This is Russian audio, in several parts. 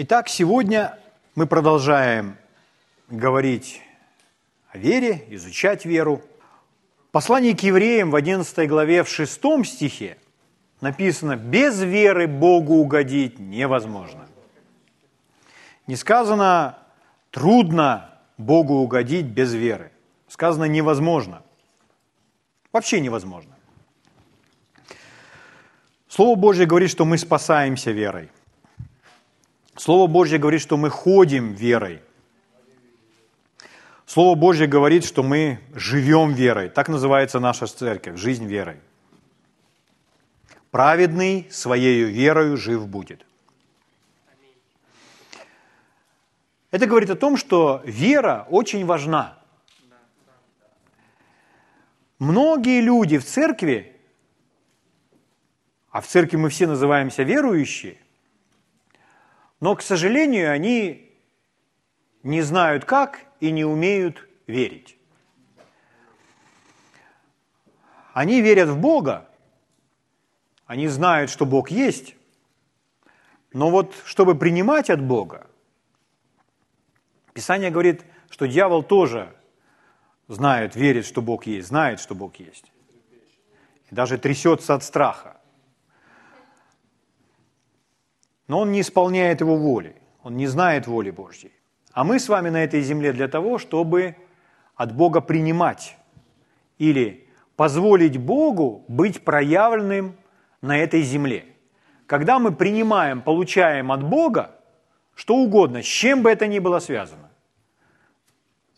Итак, сегодня мы продолжаем говорить о вере, изучать веру. В послании к евреям в 11 главе, в 6 стихе написано: «Без веры Богу угодить невозможно». Не сказано «трудно Богу угодить без веры». Сказано «невозможно». Вообще невозможно. Слово Божье говорит, что мы спасаемся верой. Слово Божье говорит, что мы ходим верой. Слово Божье говорит, что мы живем верой. Так называется наша церковь, жизнь верой. Праведный своею верою жив будет. Это говорит о том, что вера очень важна. Многие люди в церкви, а в церкви мы все называемся верующие, но, к сожалению, они не знают как и не умеют верить. Они верят в Бога, они знают, что Бог есть, но вот чтобы принимать от Бога, Писание говорит, что дьявол тоже знает, верит, что Бог есть, знает, что Бог есть. И даже трясется от страха. Но он не исполняет его воли, он не знает воли Божьей. А мы с вами на этой земле для того, чтобы от Бога принимать или позволить Богу быть проявленным на этой земле. Когда мы принимаем, получаем от Бога что угодно, с чем бы это ни было связано,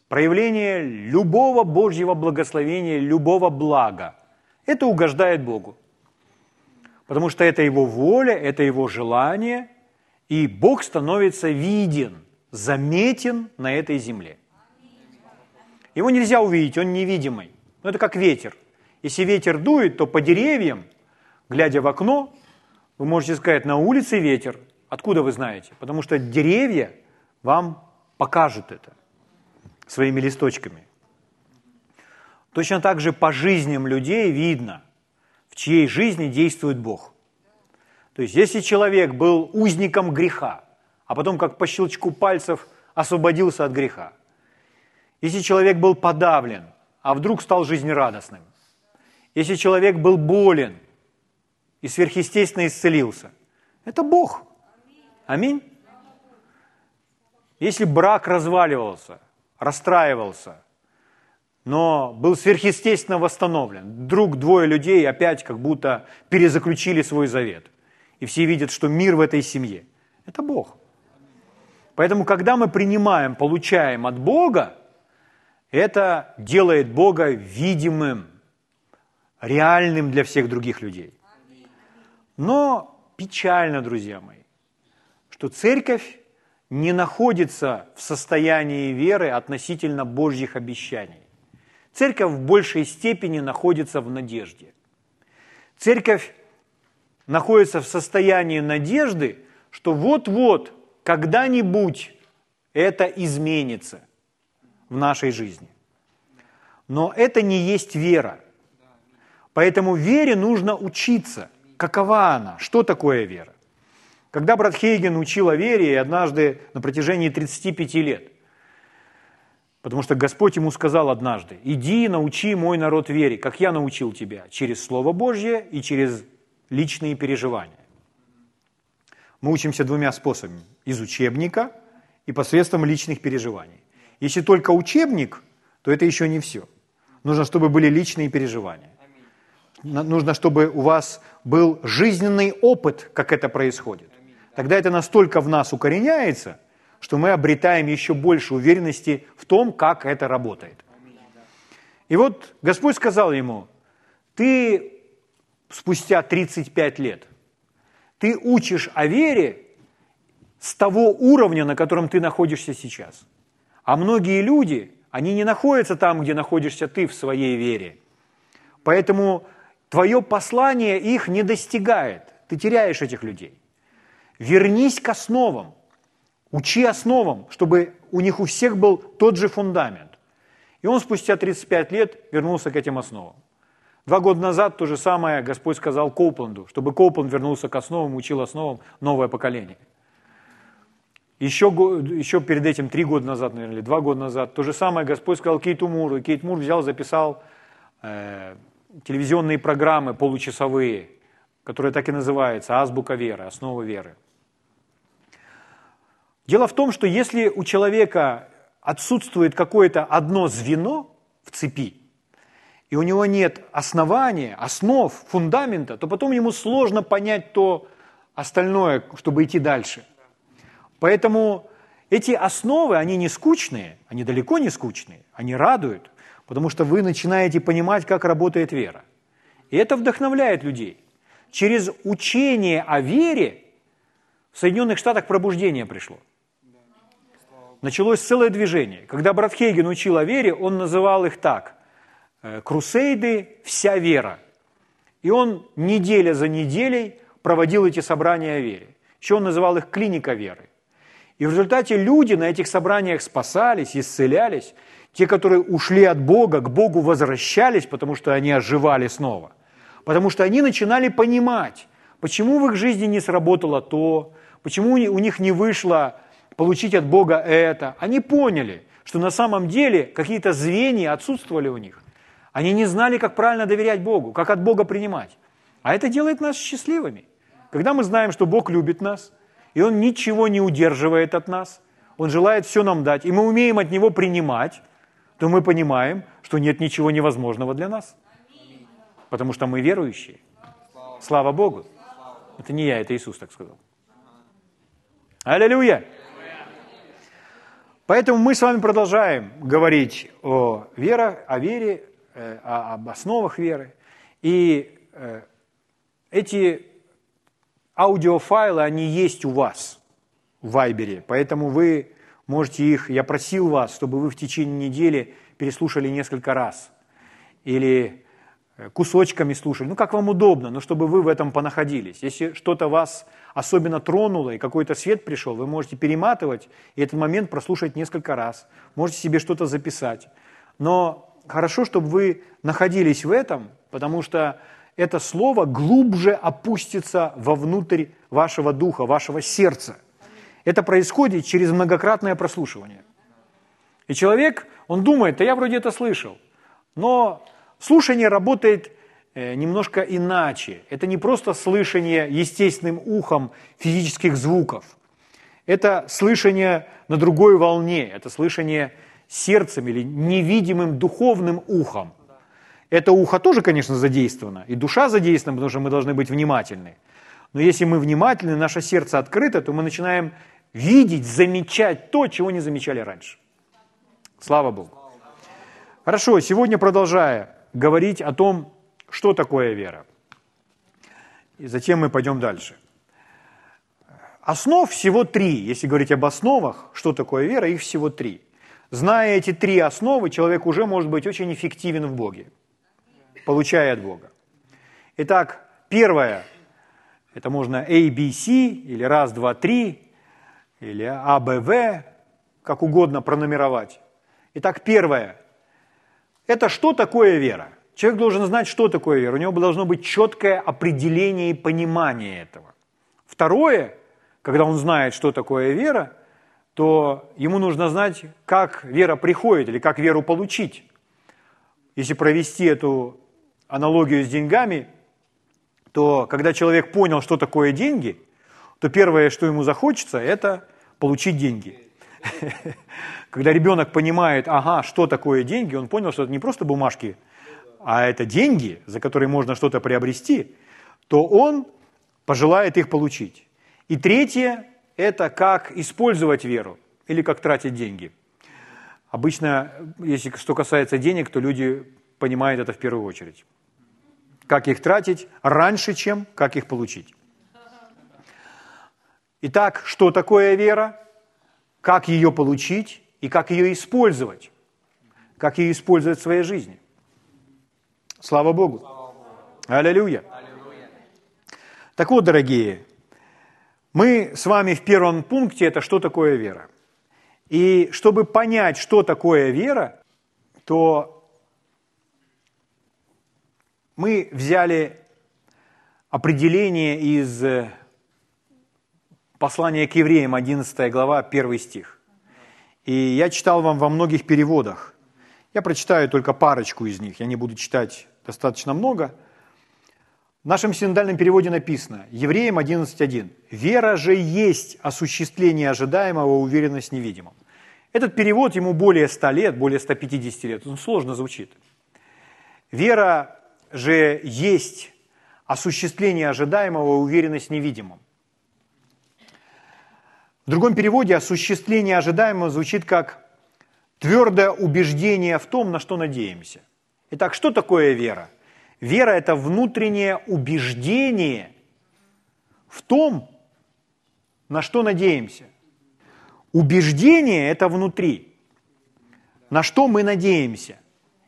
проявление любого Божьего благословения, любого блага, это угождает Богу. Потому что это Его воля, это Его желание, и Бог становится виден, заметен на этой земле. Его нельзя увидеть, он невидимый. Но это как ветер. Если ветер дует, то по деревьям, глядя в окно, вы можете сказать, на улице ветер. Откуда вы знаете? Потому что деревья вам покажут это своими листочками. Точно так же по жизням людей видно, в чьей жизни действует Бог. То есть если человек был узником греха, а потом как по щелчку пальцев освободился от греха. Если человек был подавлен, а вдруг стал жизнерадостным. Если человек был болен и сверхъестественно исцелился, это Бог. Аминь. Если брак разваливался, расстраивался, но был сверхъестественно восстановлен, вдруг двое людей опять как будто перезаключили свой завет. И все видят, что мир в этой семье. Это Бог. Поэтому, когда мы принимаем, получаем от Бога, это делает Бога видимым, реальным для всех других людей. Но печально, друзья мои, что церковь не находится в состоянии веры относительно Божьих обещаний. Церковь в большей степени находится в надежде. Церковь находится в состоянии надежды, что вот-вот, когда-нибудь это изменится в нашей жизни. Но это не есть вера. Поэтому вере нужно учиться. Какова она? Что такое вера? Когда брат Хейгин учил о вере, и однажды на протяжении 35 лет, потому что Господь ему сказал однажды: «Иди, научи мой народ вере, как я научил тебя, через Слово Божье и через личные переживания». Мы учимся двумя способами – из учебника и посредством личных переживаний. Если только учебник, то это еще не все. Нужно, чтобы были личные переживания. Нужно, чтобы у вас был жизненный опыт, как это происходит. Тогда это настолько в нас укореняется, что мы обретаем еще больше уверенности в том, как это работает. И вот Господь сказал ему: «Ты спустя 35 лет, ты учишь о вере с того уровня, на котором ты находишься сейчас. А многие люди, они не находятся там, где находишься ты в своей вере. Поэтому твое послание их не достигает. Ты теряешь этих людей. Вернись к основам, учи основам, чтобы у них у всех был тот же фундамент». И он спустя 35 лет вернулся к этим основам. 2 года назад то же самое Господь сказал Коупленду, чтобы Коупленд вернулся к основам, учил основам новое поколение. Еще перед этим 3 года назад, наверное, или 2 года назад, то же самое Господь сказал Кейту Муру. И Кейт Мур взял, записал телевизионные программы получасовые, которые так и называются «Азбука веры», «Основа веры». Дело в том, что если у человека отсутствует какое-то одно звено в цепи, и у него нет основания, основ, фундамента, то потом ему сложно понять то остальное, чтобы идти дальше. Поэтому эти основы, они не скучные, они далеко не скучные, они радуют, потому что вы начинаете понимать, как работает вера. И это вдохновляет людей. Через учение о вере в Соединенных Штатах пробуждение пришло. Началось целое движение. Когда брат Хейгин учил о вере, он называл их так: «Крусейды, вся вера». И он неделя за неделей проводил эти собрания о вере. Еще он называл их «клиника веры». И в результате люди на этих собраниях спасались, исцелялись. Те, которые ушли от Бога, к Богу возвращались, потому что они оживали снова. Потому что они начинали понимать, почему в их жизни не сработало то, почему у них не вышло получить от Бога это. Они поняли, что на самом деле какие-то звенья отсутствовали у них. Они не знали, как правильно доверять Богу, как от Бога принимать. А это делает нас счастливыми. Когда мы знаем, что Бог любит нас, и Он ничего не удерживает от нас, Он желает все нам дать, и мы умеем от Него принимать, то мы понимаем, что нет ничего невозможного для нас. Потому что мы верующие. Слава Богу. Это не я, это Иисус так сказал. Аллилуйя! Поэтому мы с вами продолжаем говорить о вере, об основах веры. И эти аудиофайлы, они есть у вас в Вайбере, поэтому вы можете их, я просил вас, чтобы вы в течение недели переслушали несколько раз или кусочками слушали, ну как вам удобно, но чтобы вы в этом понаходились. Если что-то вас особенно тронуло и какой-то свет пришел, вы можете перематывать и этот момент прослушать несколько раз, можете себе что-то записать. Но хорошо, чтобы вы находились в этом, потому что это слово глубже опустится вовнутрь вашего духа, вашего сердца. Это происходит через многократное прослушивание. И человек, он думает, да я вроде это слышал, но слушание работает немножко иначе. Это не просто слышание естественным ухом физических звуков. Это слышание на другой волне, это слышание сердцем или невидимым духовным ухом. Это ухо тоже, конечно, задействовано, и душа задействована, потому что мы должны быть внимательны. Но если мы внимательны, наше сердце открыто, то мы начинаем видеть, замечать то, чего не замечали раньше. Слава Богу. Хорошо, сегодня продолжая говорить о том, что такое вера. И затем мы пойдем дальше. Основ всего 3. Если говорить об основах, что такое вера, их всего 3. Зная эти 3 основы, человек уже может быть очень эффективен в Боге, получая от Бога. Итак, первое, это можно A, B, C, или раз, два, три, или A, B, V, как угодно пронумеровать. Итак, первое, это что такое вера? Человек должен знать, что такое вера, у него должно быть четкое определение и понимание этого. Второе, когда он знает, что такое вера, то ему нужно знать, как вера приходит или как веру получить. Если провести эту аналогию с деньгами, то когда человек понял, что такое деньги, то первое, что ему захочется, это получить деньги. Когда ребенок понимает, ага, что такое деньги, он понял, что это не просто бумажки, а это деньги, за которые можно что-то приобрести, то он пожелает их получить. И третье – это как использовать веру или как тратить деньги. Обычно, если что касается денег, то люди понимают это в первую очередь. Как их тратить раньше, чем как их получить. Итак, что такое вера, как ее получить и как ее использовать в своей жизни. Слава Богу! Аллилуйя! Так вот, дорогие, мы с вами в первом пункте – это что такое вера. И чтобы понять, что такое вера, то мы взяли определение из Послание к евреям, 11 глава, 1 стих. И я читал вам во многих переводах. Я прочитаю только парочку из них, я не буду читать достаточно много. В нашем синодальном переводе написано, Евреям 11.1. «Вера же есть осуществление ожидаемого, уверенность в невидимом». Этот перевод ему более 100 лет, более 150 лет, он сложно звучит. «Вера же есть осуществление ожидаемого, уверенность в невидимом». В другом переводе «осуществление ожидаемого» звучит как «твердое убеждение в том, на что надеемся». Итак, что такое вера? Вера – это внутреннее убеждение в том, на что надеемся. Убеждение – это внутри, на что мы надеемся.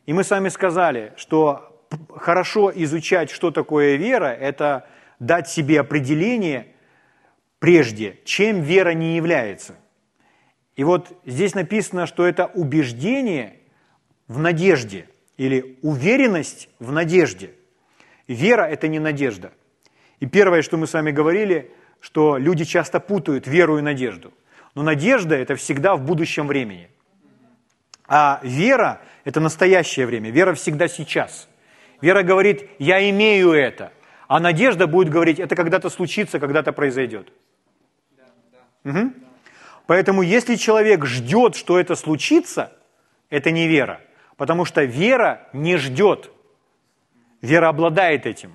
И мы с вами сказали, что хорошо изучать, что такое вера – это дать себе определение прежде, чем вера не является. И вот здесь написано, что это убеждение в надежде или уверенность в надежде. Вера – это не надежда. И первое, что мы с вами говорили, что люди часто путают веру и надежду. Но надежда – это всегда в будущем времени. А вера – это настоящее время, вера всегда сейчас. Вера говорит «я имею это», а надежда будет говорить «это когда-то случится, когда-то произойдет». Угу. Поэтому если человек ждет, что это случится, это не вера, потому что вера не ждет, вера обладает этим.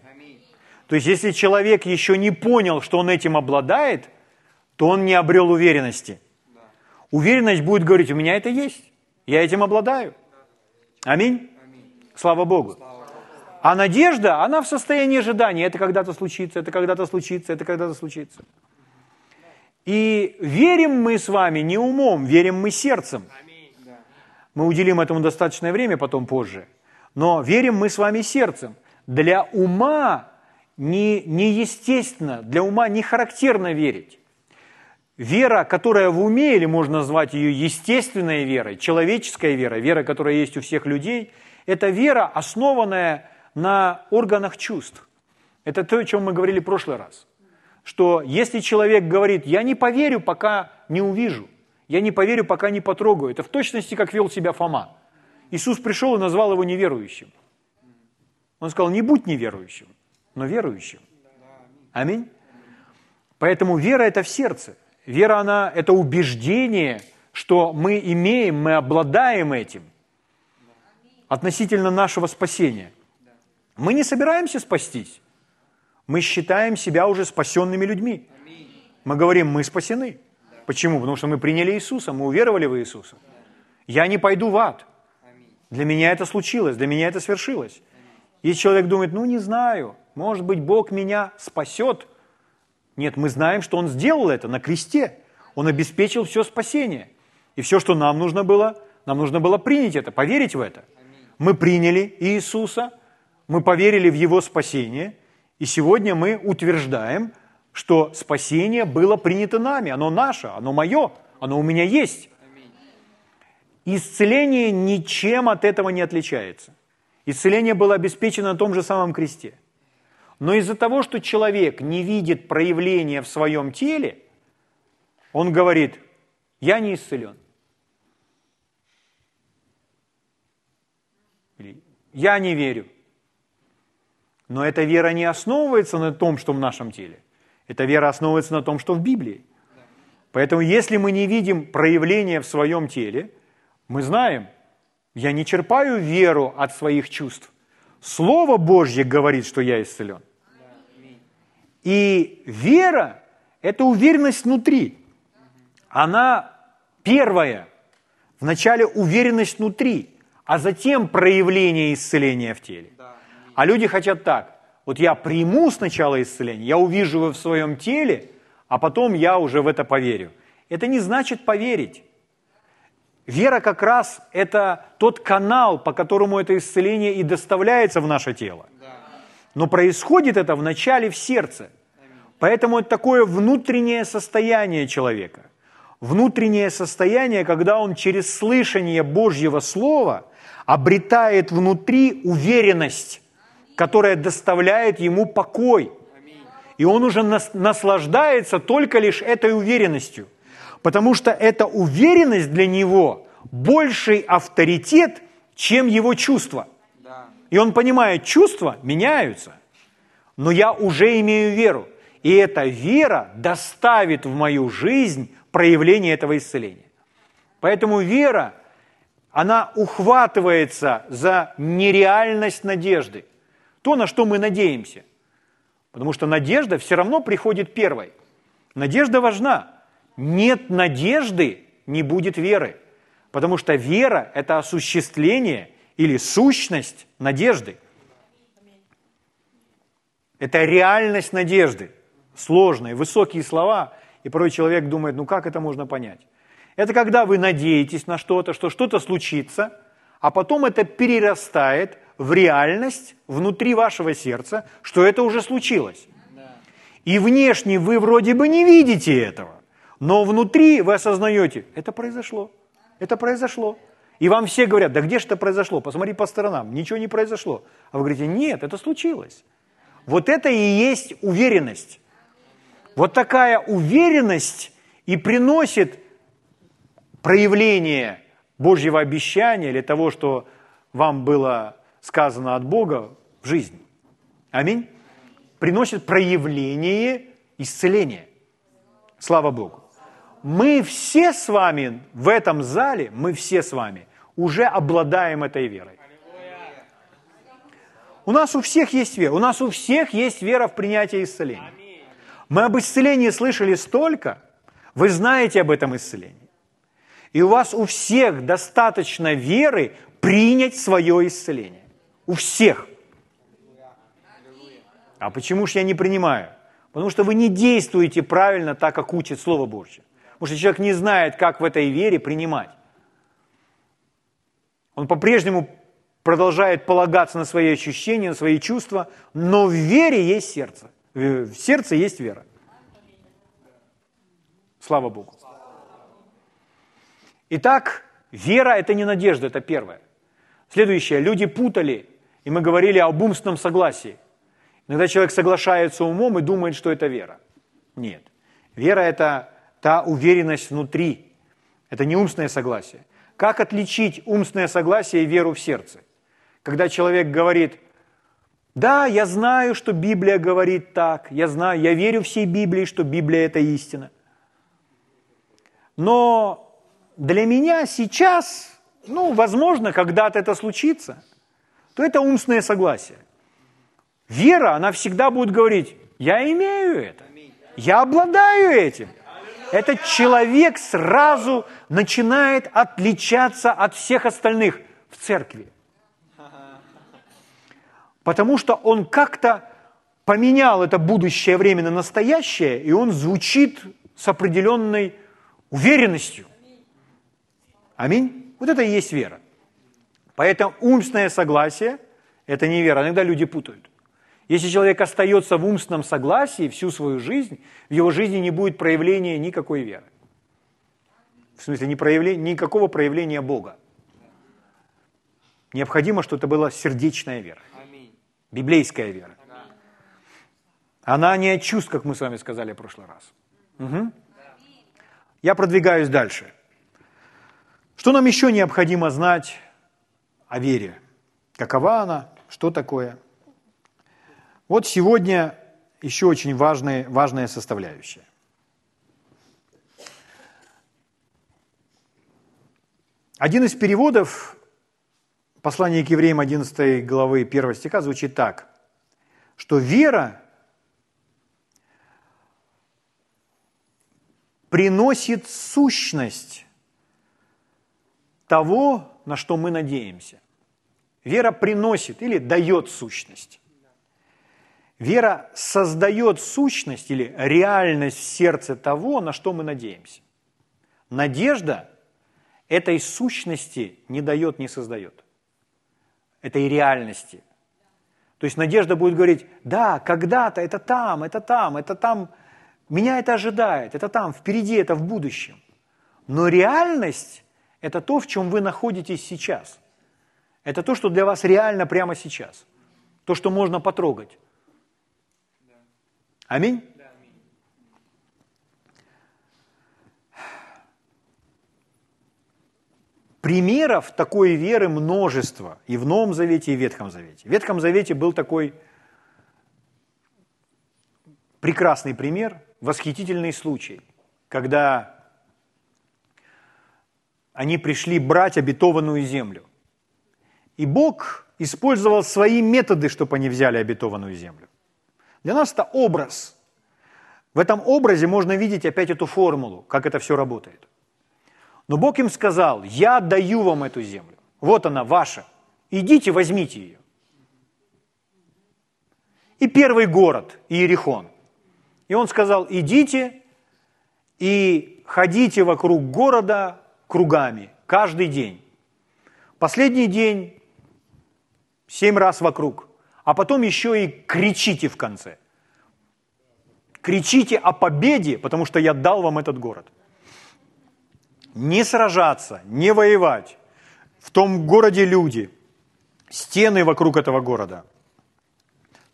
То есть если человек еще не понял, что он этим обладает, то он не обрел уверенности. Уверенность будет говорить «у меня это есть». Я этим обладаю. Аминь? Слава Богу. А надежда, она в состоянии ожидания. Это когда-то случится, это когда-то случится, это когда-то случится. И верим мы с вами не умом, верим мы сердцем. Мы уделим этому достаточное время потом позже. Но верим мы с вами сердцем. Для ума неестественно, для ума не характерно верить. Вера, которая в уме, или можно назвать ее естественной верой, человеческой верой, вера, которая есть у всех людей, это вера, основанная на органах чувств. Это то, о чем мы говорили в прошлый раз. Что если человек говорит, я не поверю, пока не увижу, я не поверю, пока не потрогаю, это в точности, как вел себя Фома. Иисус пришел и назвал его неверующим. Он сказал, не будь неверующим, но верующим. Аминь. Поэтому вера – это в сердце. Вера, она – это убеждение, что мы имеем, мы обладаем этим относительно нашего спасения. Мы не собираемся спастись. Мы считаем себя уже спасенными людьми. Мы говорим, мы спасены. Почему? Потому что мы приняли Иисуса, мы уверовали в Иисуса. Я не пойду в ад. Для меня это случилось, для меня это свершилось. Если человек думает, ну не знаю, может быть, Бог меня спасет. Нет, мы знаем, что Он сделал это на кресте. Он обеспечил все спасение. И все, что нам нужно было принять это, поверить в это. Мы приняли Иисуса, мы поверили в Его спасение, и сегодня мы утверждаем, что спасение было принято нами, оно наше, оно мое, оно у меня есть. Исцеление ничем от этого не отличается. Исцеление было обеспечено на том же самом кресте. Но из-за того, что человек не видит проявления в своем теле, он говорит, я не исцелен. Я не верю. Но эта вера не основывается на том, что в нашем теле. Эта вера основывается на том, что в Библии. Поэтому если мы не видим проявления в своем теле, мы знаем, я не черпаю веру от своих чувств. Слово Божье говорит, что я исцелен. И вера – это уверенность внутри. Она первая. Вначале уверенность внутри, а затем проявление исцеления в теле. А люди хотят так. Вот я приму сначала исцеление, я увижу его в своем теле, а потом я уже в это поверю. Это не значит поверить. Вера как раз – это тот канал, по которому это исцеление и доставляется в наше тело. Но происходит это вначале в сердце. Поэтому это такое внутреннее состояние человека. Внутреннее состояние, когда он через слышание Божьего Слова обретает внутри уверенность, которая доставляет ему покой. и он уже наслаждается только лишь этой уверенностью, потому что эта уверенность для него больший авторитет, чем его чувства. И он понимает, чувства меняются, но я уже имею веру, и эта вера доставит в мою жизнь проявление этого исцеления. Поэтому вера, она ухватывается за нереальность надежды, то, на что мы надеемся. Потому что надежда все равно приходит первой. Надежда важна. Нет надежды, не будет веры. Потому что вера – это осуществление или сущность надежды. Это реальность надежды. Сложные, высокие слова. И порой человек думает, ну как это можно понять? Это когда вы надеетесь на что-то, что что-то случится, а потом это перерастает в реальность внутри вашего сердца, что это уже случилось. И внешне вы вроде бы не видите этого, но внутри вы осознаете, это произошло, это произошло. И вам все говорят, да где же это произошло? Посмотри по сторонам, ничего не произошло. А вы говорите, нет, это случилось. Вот это и есть уверенность. Вот такая уверенность и приносит проявление Божьего обещания или того, что вам было сказано от Бога в жизни. Аминь. Приносит проявление исцеления. Слава Богу. Мы все с вами в этом зале, мы все с вами уже обладаем этой верой. У нас у всех есть вера. У нас у всех есть вера в принятие исцеления. Мы об исцелении слышали столько, вы знаете об этом исцелении. И у вас у всех достаточно веры принять свое исцеление. У всех. А почему же я не принимаю? Потому что вы не действуете правильно так, как учит Слово Божье. Потому что человек не знает, как в этой вере принимать. Он по-прежнему продолжает полагаться на свои ощущения, на свои чувства, но в вере есть сердце. В сердце есть вера. Слава Богу. Итак, вера – это не надежда, это первое. Следующее. Люди путали, и мы говорили об умственном согласии. Иногда человек соглашается умом и думает, что это вера. Нет. Вера – это та уверенность внутри. Это не умственное согласие. Как отличить умственное согласие и веру в сердце? Когда человек говорит, да, я знаю, что Библия говорит так, я знаю, я верю всей Библии, что Библия – это истина. Но для меня сейчас, ну, возможно, когда-то это случится, то это умственное согласие. Вера, она всегда будет говорить, я имею это, я обладаю этим. Этот человек сразу начинает отличаться от всех остальных в церкви. Потому что он как-то поменял это будущее время на настоящее, и он звучит с определенной уверенностью. Аминь. Вот это и есть вера. Поэтому умственное согласие – это не вера. Иногда люди путают. Если человек остается в умственном согласии всю свою жизнь, в его жизни не будет проявления никакой веры. В смысле, никакого проявления Бога. Необходимо, чтобы это была сердечная вера. Библейская вера. Она не от чувств, как мы с вами сказали в прошлый раз. Угу. Я продвигаюсь дальше. Что нам еще необходимо знать о вере? Какова она? Что такое? Вот сегодня еще очень важная составляющая. Один из переводов послания к Евреям 11 главы 1 стиха звучит так, что вера приносит сущность того, на что мы надеемся. Вера приносит или дает сущность. Вера создает сущность или реальность в сердце того, на что мы надеемся. Надежда этой сущности не дает, не создает. Этой реальности. То есть надежда будет говорить, да, когда-то это там, меня это ожидает, это там, впереди, это в будущем. Но реальность – это то, в чем вы находитесь сейчас. Это то, что для вас реально прямо сейчас. То, что можно потрогать. Аминь. Примеров такой веры множество и в Новом Завете, и в Ветхом Завете. В Ветхом Завете был такой прекрасный пример, восхитительный случай, когда они пришли брать обетованную землю. И Бог использовал свои методы, чтобы они взяли обетованную землю. Для нас это образ. В этом образе можно видеть опять эту формулу, как это все работает. Но Бог им сказал: я даю вам эту землю, вот она ваша, идите возьмите ее. И первый город, Иерихон. И он сказал: идите и ходите вокруг города кругами, каждый день. Последний день 7 раз вокруг, а потом еще и кричите в конце. Кричите о победе, потому что я дал вам этот город. Не сражаться, не воевать. В том городе люди, стены вокруг этого города.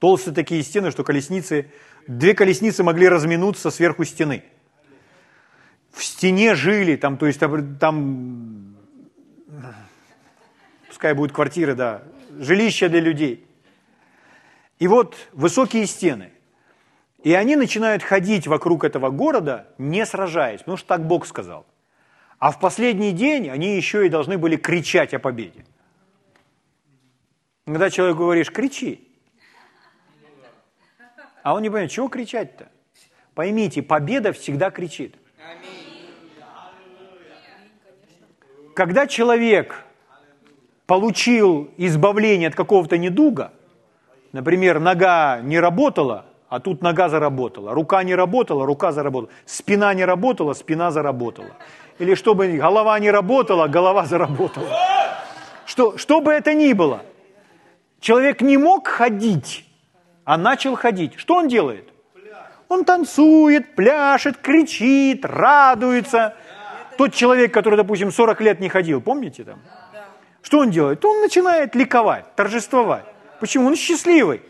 Толстые такие стены, что колесницы, 2 колесницы могли разминуться сверху стены. В стене жили, там, то есть там, пускай будут квартиры, да, жилища для людей. И вот высокие стены. И они начинают ходить вокруг этого города, не сражаясь, потому что так Бог сказал. А в последний день они еще и должны были кричать о победе. Когда человеку говоришь: кричи. А он не понимает, чего кричать-то? Поймите, победа всегда кричит. Когда человек получил избавление от какого-то недуга, например, нога не работала, а тут нога заработала, рука не работала, рука заработала, спина не работала, спина заработала. Или чтобы голова не работала, голова заработала. Что бы это ни было, человек не мог ходить, а начал ходить. Что он делает? Он танцует, пляшет, кричит, радуется. Тот человек, который, допустим, 40 лет не ходил, помните там? Что он делает? Он начинает ликовать, торжествовать. Почему? Он счастливый.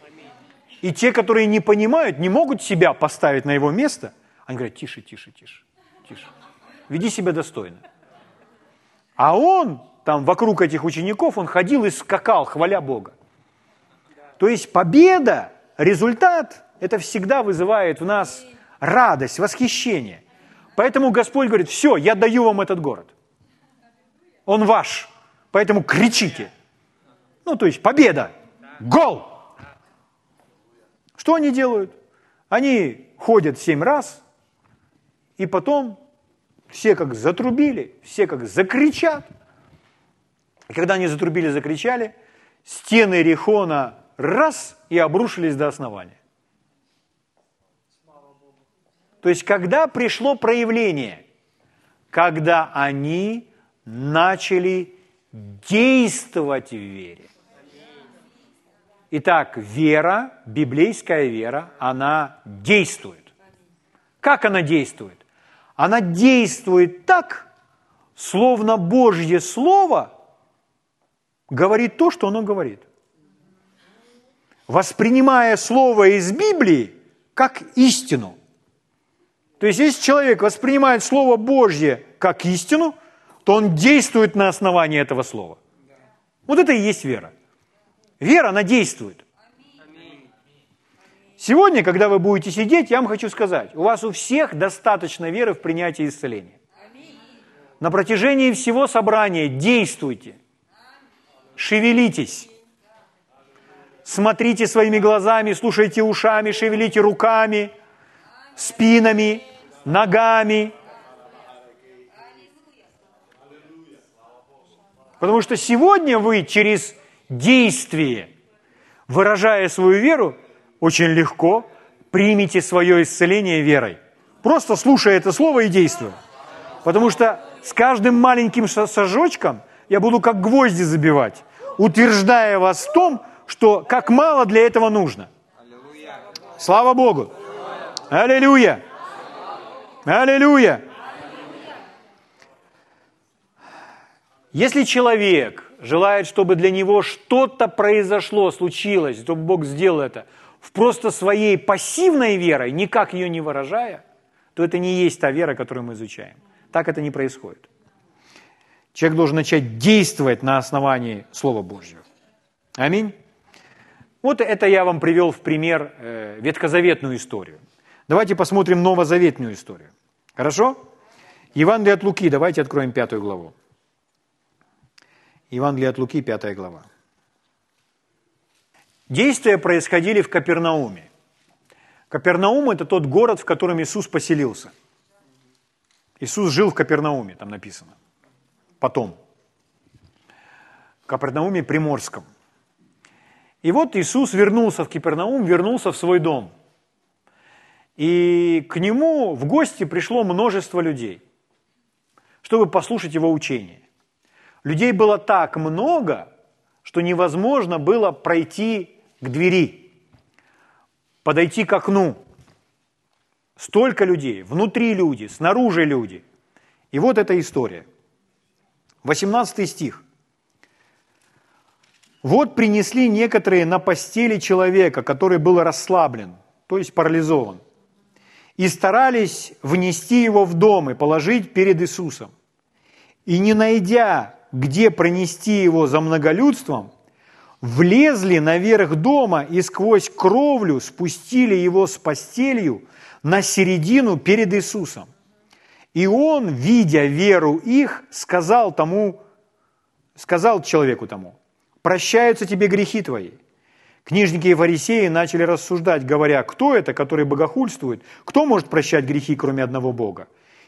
И те, которые не понимают, не могут себя поставить на его место, они говорят: тише, тише, тише, тише. Веди себя достойно. А он там вокруг этих учеников, он ходил и скакал, хваля Бога. То есть победа, результат, это всегда вызывает в нас радость, восхищение. Поэтому Господь говорит: все, я даю вам этот город. Он ваш, поэтому кричите. Ну, то есть победа, гол. Что они делают? Они ходят 7 раз, и потом все как затрубили, все как закричат. И когда они затрубили, закричали, стены Иерихона раз и обрушились до основания. То есть когда пришло проявление? Когда они начали действовать в вере. Итак, вера, библейская вера, она действует. Как она действует? Она действует так, словно Божье Слово говорит то, что оно говорит. Воспринимая Слово из Библии как истину. То есть, если человек воспринимает Слово Божье как истину, то он действует на основании этого Слова. Вот это и есть вера. Вера, она действует. Сегодня, когда вы будете сидеть, я вам хочу сказать, у вас у всех достаточно веры в принятие исцеления. На протяжении всего собрания действуйте, шевелитесь, смотрите своими глазами, слушайте ушами, шевелите руками, спинами, ногами. Потому что сегодня вы через действие, выражая свою веру, очень легко примите свое исцеление верой. Просто слушая это слово и действуя. Потому что с каждым маленьким шажочком я буду как гвозди забивать, утверждая вас в том, что как мало для этого нужно. Слава Богу! Аллилуйя! Аллилуйя! Если человек желает, чтобы для него что-то произошло, случилось, чтобы Бог сделал это, просто своей пассивной верой, никак ее не выражая, то это не есть та вера, которую мы изучаем. Так это не происходит. Человек должен начать действовать на основании Слова Божьего. Аминь. Вот это я вам привел в пример ветхозаветную историю. Давайте посмотрим новозаветную историю. Хорошо? Евангелие от Луки, давайте откроем 5 главу. Евангелие от Луки, 5 глава. Действия происходили в Капернауме. Капернаум – это тот город, в котором Иисус поселился. Иисус жил в Капернауме, там написано. Потом. В Капернауме Приморском. И вот Иисус вернулся в Капернаум, вернулся в свой дом. И к нему в гости пришло множество людей, чтобы послушать его учение. Людей было так много, что невозможно было пройти к двери, подойти к окну. Столько людей, внутри люди, снаружи люди. И вот эта история. 18 стих. «Вот принесли некоторые на постели человека, который был расслаблен, то есть парализован, и старались внести его в дом и положить перед Иисусом. И не найдя, где пронести его за многолюдством, влезли наверх дома и сквозь кровлю спустили его с постелью на середину перед Иисусом. И он, видя веру их, сказал человеку тому, «Прощаются тебе грехи твои». Книжники и фарисеи начали рассуждать, говоря, кто это, который богохульствует, кто может прощать грехи, кроме одного Бога.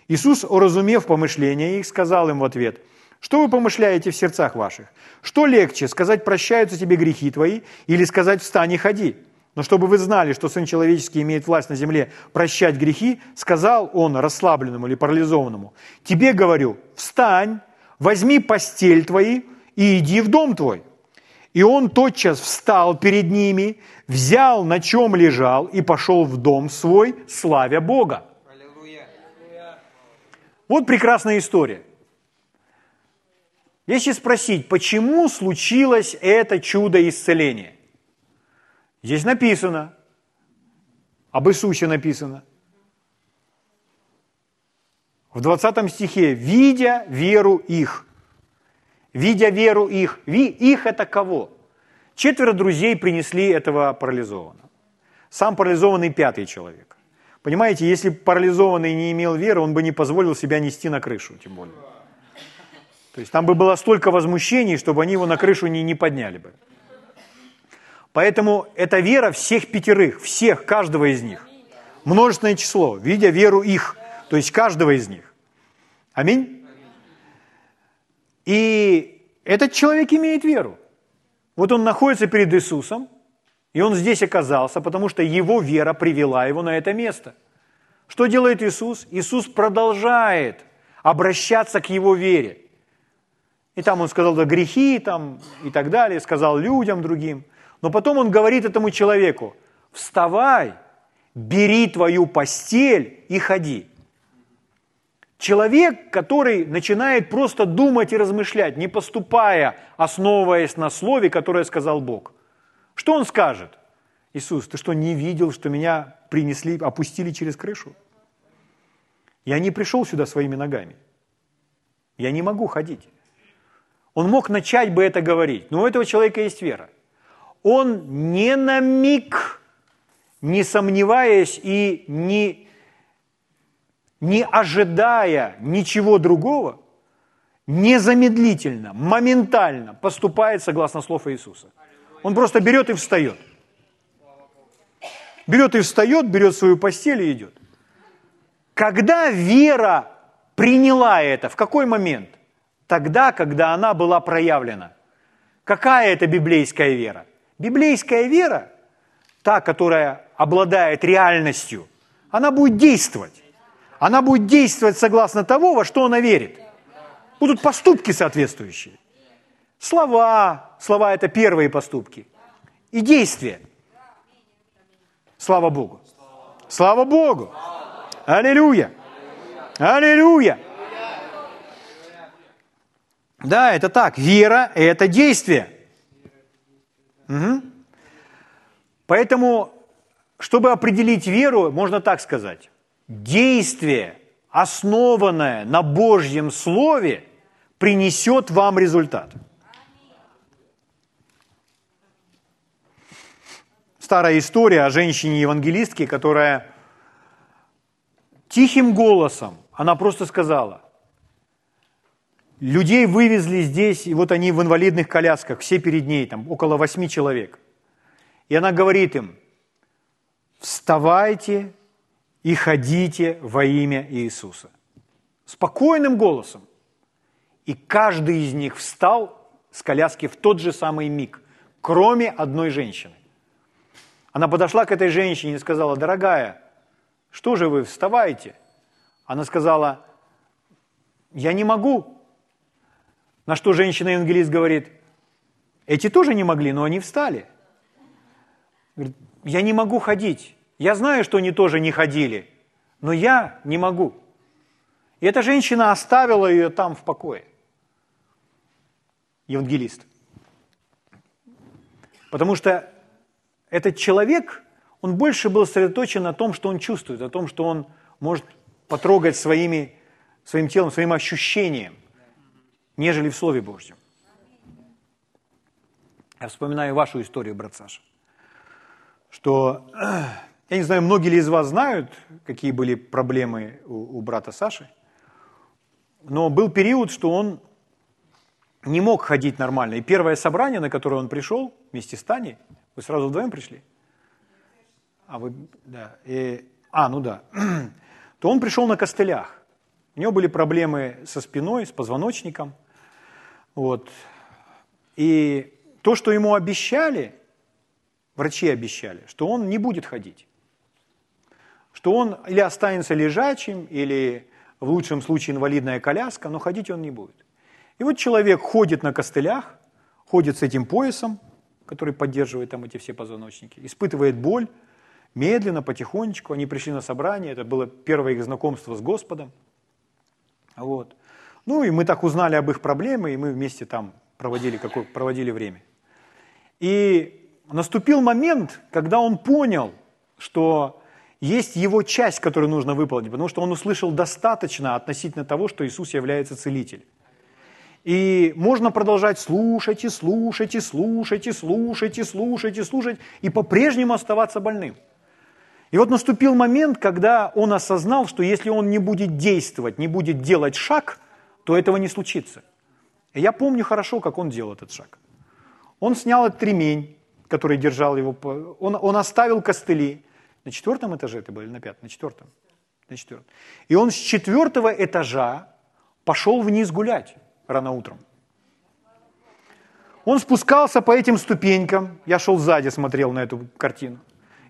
Иисус, уразумев помышления их, сказал им в ответ, что вы помышляете в сердцах ваших? Что легче, сказать, прощаются тебе грехи твои, или сказать, встань и ходи? Но чтобы вы знали, что Сын Человеческий имеет власть на земле прощать грехи, сказал он расслабленному или парализованному, тебе говорю, встань, возьми постель твою и иди в дом твой. И он тотчас встал перед ними, взял, на чем лежал, и пошел в дом свой, славя Бога. Аллилуйя. Вот прекрасная история. Если спросить, почему случилось это чудо исцеления? Здесь написано, об Иисусе написано. В 20 стихе, видя веру их. Видя веру их. Их – это кого? 4 друзей принесли этого парализованного. Сам парализованный 5 человек. Понимаете, если бы парализованный не имел веры, он бы не позволил себя нести на крышу, тем более. То есть там бы было столько возмущений, чтобы они его на крышу не подняли бы. Поэтому это вера всех 5, всех, каждого из них. Множественное число, видя веру их, то есть каждого из них. Аминь. И этот человек имеет веру. Вот он находится перед Иисусом, и он здесь оказался, потому что его вера привела его на это место. Что делает Иисус? Иисус продолжает обращаться к его вере. И там он сказал, да, грехи там, и так далее, сказал людям другим. Но потом он говорит этому человеку, вставай, бери твою постель и ходи. Человек, который начинает просто думать и размышлять, не поступая, основываясь на слове, которое сказал Бог. Что он скажет? Иисус, ты что, не видел, что меня принесли, опустили через крышу? Я не пришел сюда своими ногами. Я не могу ходить. Он мог начать бы это говорить, но у этого человека есть вера. Он ни на миг, не сомневаясь и не ожидая ничего другого, незамедлительно, моментально поступает согласно слову Иисуса. Он просто берет и встает. Берет и встает, берет свою постель и идет. Когда вера приняла это, в какой момент? Тогда, когда она была проявлена. Какая это библейская вера? Библейская вера, та, которая обладает реальностью, она будет действовать. Она будет действовать согласно того, во что она верит. Будут поступки соответствующие. Слова – это первые поступки. И действия. Слава Богу. Слава Богу. Аллилуйя. Аллилуйя. Да, это так. Вера – это действие. Угу. Поэтому Чтобы определить веру, можно так сказать. Действие, основанное на Божьем Слове, принесет вам результат. Старая история о женщине-евангелистке, которая тихим голосом, она просто сказала, людей вывезли здесь, и вот они в инвалидных колясках, все перед ней, там около 8 человек. И она говорит им, вставайте и ходите во имя Иисуса. Спокойным голосом. И каждый из них встал с коляски в тот же самый миг, кроме одной женщины. Она подошла к этой женщине и сказала, дорогая, что же вы, вставайте? Она сказала, я не могу. На что женщина-евангелист говорит, эти тоже не могли, но они встали. Говорит, я не могу ходить. Я знаю, что они тоже не ходили, но я не могу. И эта женщина оставила ее там в покое. Евангелист. Потому что этот человек, он больше был сосредоточен на том, что он чувствует, о том, что он может потрогать своим телом, своим ощущением, нежели в Слове Божьем. Я вспоминаю вашу историю, брат Саша, что, я не знаю, многие ли из вас знают, какие были проблемы у брата Саши, но был период, что он не мог ходить нормально. И первое собрание, на которое он пришел вместе с Таней, вы сразу вдвоем пришли? А, вы, да. То он пришел на костылях. У него были проблемы со спиной, с позвоночником. Вот. И то, что ему обещали, врачи обещали, что он не будет ходить. Что он или останется лежачим, или в лучшем случае инвалидная коляска, но ходить он не будет. И вот человек ходит на костылях, ходит с этим поясом, который поддерживает там эти все позвоночники, испытывает боль, медленно, потихонечку. Они пришли на собрание, это было первое их знакомство с Господом. Вот. Ну и мы так узнали об их проблеме, и мы вместе там проводили время. И наступил момент, когда он понял, что есть его часть, которую нужно выполнить, потому что он услышал достаточно относительно того, что Иисус является целителем. И можно продолжать слушать, и слушать, и слушать, и слушать, и слушать, и слушать, и по-прежнему оставаться больным. И вот наступил момент, когда он осознал, что если он не будет действовать, не будет делать шаг, то этого не случится. И я помню хорошо, как он делал этот шаг. Он снял этот ремень, который держал его, он оставил костыли. На 4-м этаже это были, на 5-м? На 4-м. И он с 4-го этажа пошел вниз гулять рано утром. Он спускался по этим ступенькам, я шел сзади, смотрел на эту картину,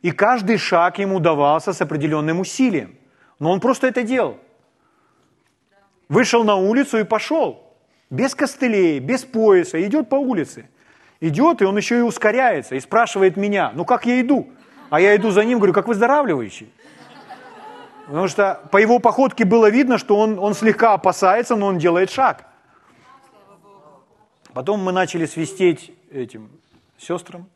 и каждый шаг ему давался с определенным усилием. Но он просто это делал. Вышел на улицу и пошел. Без костылей, без пояса, идет по улице. Идет, и он еще и ускоряется, и спрашивает меня, ну как я иду? А я иду за ним, говорю, как выздоравливающий. Потому что по его походке было видно, что он слегка опасается, но он делает шаг. Потом мы начали свистеть этим сестрам.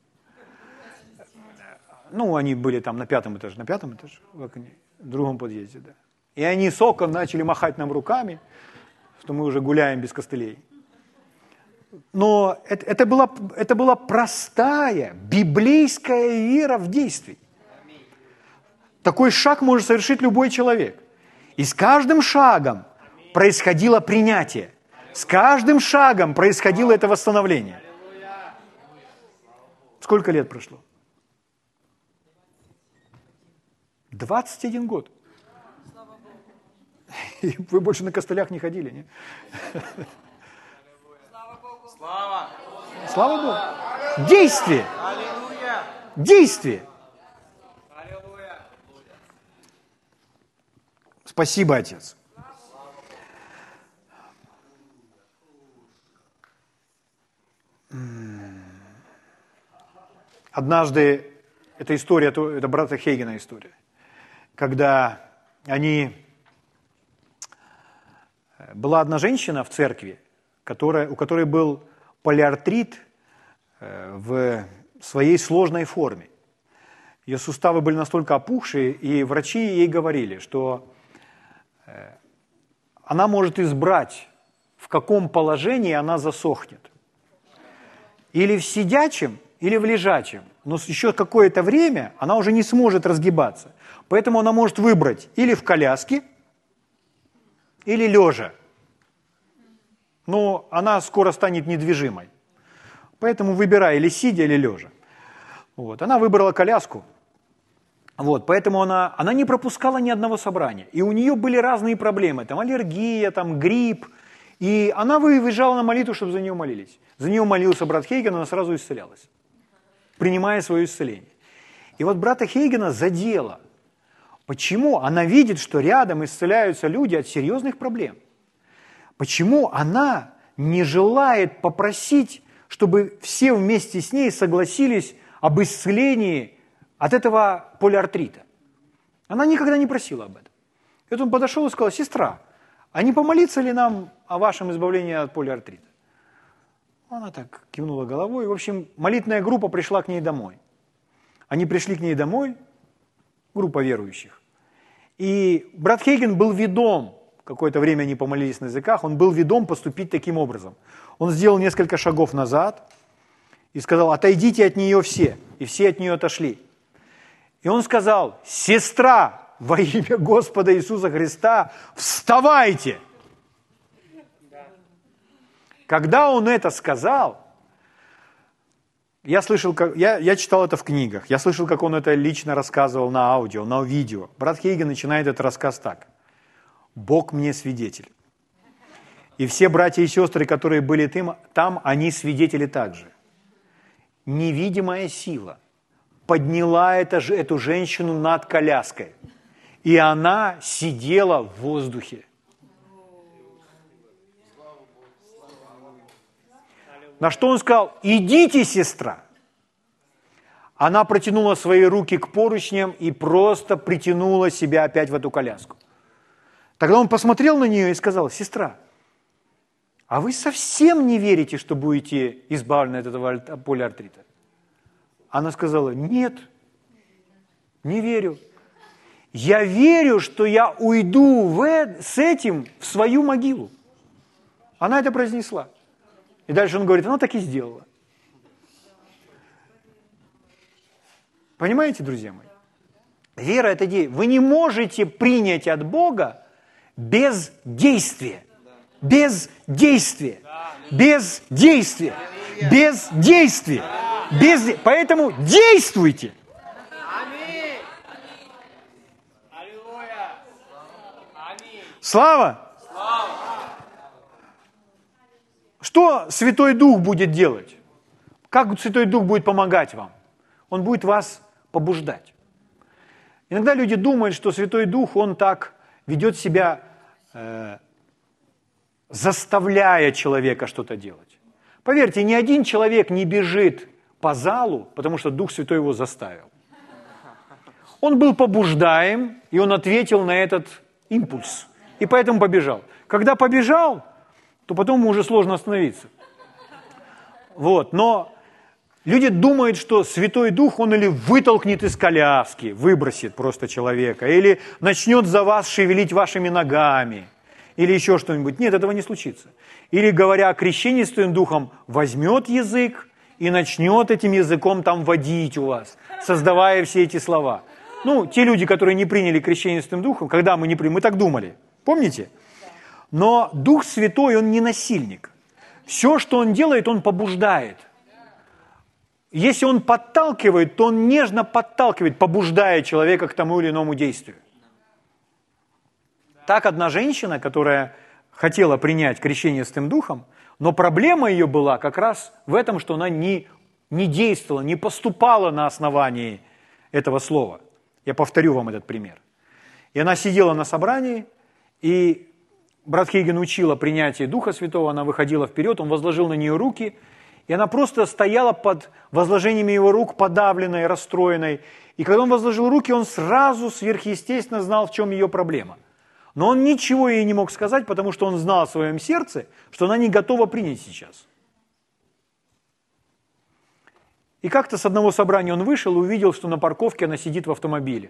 Ну, они были там на 5-м этаже, в другом подъезде, да. И они с окон начали махать нам руками, что мы уже гуляем без костылей. Но это была простая библейская вера в действии. Такой шаг может совершить любой человек. И с каждым шагом происходило принятие. С каждым шагом происходило это восстановление. Сколько лет прошло? 21 год. Вы больше на костылях не ходили, нет? Слава Богу! Действие! Действие! Спасибо, Отец. Однажды, эта история, это брата Хейгина история, когда была одна женщина в церкви, у которой был полиартрит в своей сложной форме. ее суставы были настолько опухшие, и врачи ей говорили, что она может избрать, в каком положении она засохнет. Или в сидячем, или в лежачем. Но еще какое-то время она уже не сможет разгибаться. Поэтому она может выбрать или в коляске, или лежа. Но она скоро станет недвижимой. Поэтому выбирай, или сидя, или лежа. Вот. Она выбрала коляску. Вот. Поэтому она не пропускала ни одного собрания. И у нее были разные проблемы. Там аллергия, там грипп. И она выезжала на молитву, чтобы за нее молились. За нее молился брат Хейгин, она сразу исцелялась, принимая свое исцеление. И вот брата Хейгина задело. Почему? Она видит, что рядом исцеляются люди от серьезных проблем. Почему она не желает попросить, чтобы все вместе с ней согласились об исцелении от этого полиартрита? Она никогда не просила об этом. И вот он подошел и сказал: сестра, а не помолиться ли нам о вашем избавлении от полиартрита? Она так кивнула головой. В общем, молитвенная группа пришла к ней домой. Они пришли к ней домой, группа верующих. И брат Хейгин был ведом, какое-то время они помолились на языках, он был ведом поступить таким образом. Он сделал несколько шагов назад и сказал: отойдите от нее все. И все от нее отошли. И он сказал: сестра, во имя Господа Иисуса Христа, вставайте! Когда он это сказал, я слышал, как, я читал это в книгах, я слышал, как он это лично рассказывал на аудио, на видео. Брат Хейгин начинает этот рассказ так: Бог мне свидетель. И все братья и сестры, которые были там, они свидетели также. Невидимая сила подняла эту женщину над коляской. И она сидела в воздухе. На что он сказал: идите, сестра. Она протянула свои руки к поручням и просто притянула себя опять в эту коляску. Тогда он посмотрел на нее и сказал: сестра, а вы совсем не верите, что будете избавлены от этого полиартрита? Она сказала: нет, не верю. Я верю, что я уйду с этим в свою могилу. Она это произнесла. И дальше он говорит: она так и сделала. Понимаете, друзья мои? Вера – это действие. Вы не можете принять от Бога без действия. Без действия. Без действия. Без действия. Без... Поэтому действуйте. Слава! Что Святой Дух будет делать? Как Святой Дух будет помогать вам? Он будет вас побуждать. Иногда люди думают, что Святой Дух, он так ведет себя, заставляя человека что-то делать. Поверьте, ни один человек не бежит по залу, потому что Дух Святой его заставил. Он был побуждаем, и он ответил на этот импульс. И поэтому побежал. Когда побежал, то потом уже сложно остановиться. Вот. Но люди думают, что Святой Дух, он или вытолкнет из коляски, выбросит просто человека, или начнет за вас шевелить вашими ногами, или еще что-нибудь. Нет, этого не случится. Или, говоря о крещении Святым Духом, возьмет язык и начнет этим языком там водить у вас, создавая все эти слова. Ну, те люди, которые не приняли крещение Святым Духом, когда мы не приняли, мы так думали. Помните? Но Дух Святой, он не насильник. Все, что он делает, он побуждает. Если он подталкивает, то он нежно подталкивает, побуждая человека к тому или иному действию. Так одна женщина, которая хотела принять крещение Святым Духом, но проблема ее была как раз в этом, что она не действовала, не поступала на основании этого слова. Я повторю вам этот пример. И она сидела на собрании, и брат Хейгин учила принятие Духа Святого, она выходила вперед, он возложил на нее руки, и она просто стояла под возложениями его рук, подавленной, расстроенной. И когда он возложил руки, он сразу сверхъестественно знал, в чем ее проблема. Но он ничего ей не мог сказать, потому что он знал в своем сердце, что она не готова принять сейчас. И как-то с одного собрания он вышел и увидел, что на парковке она сидит в автомобиле.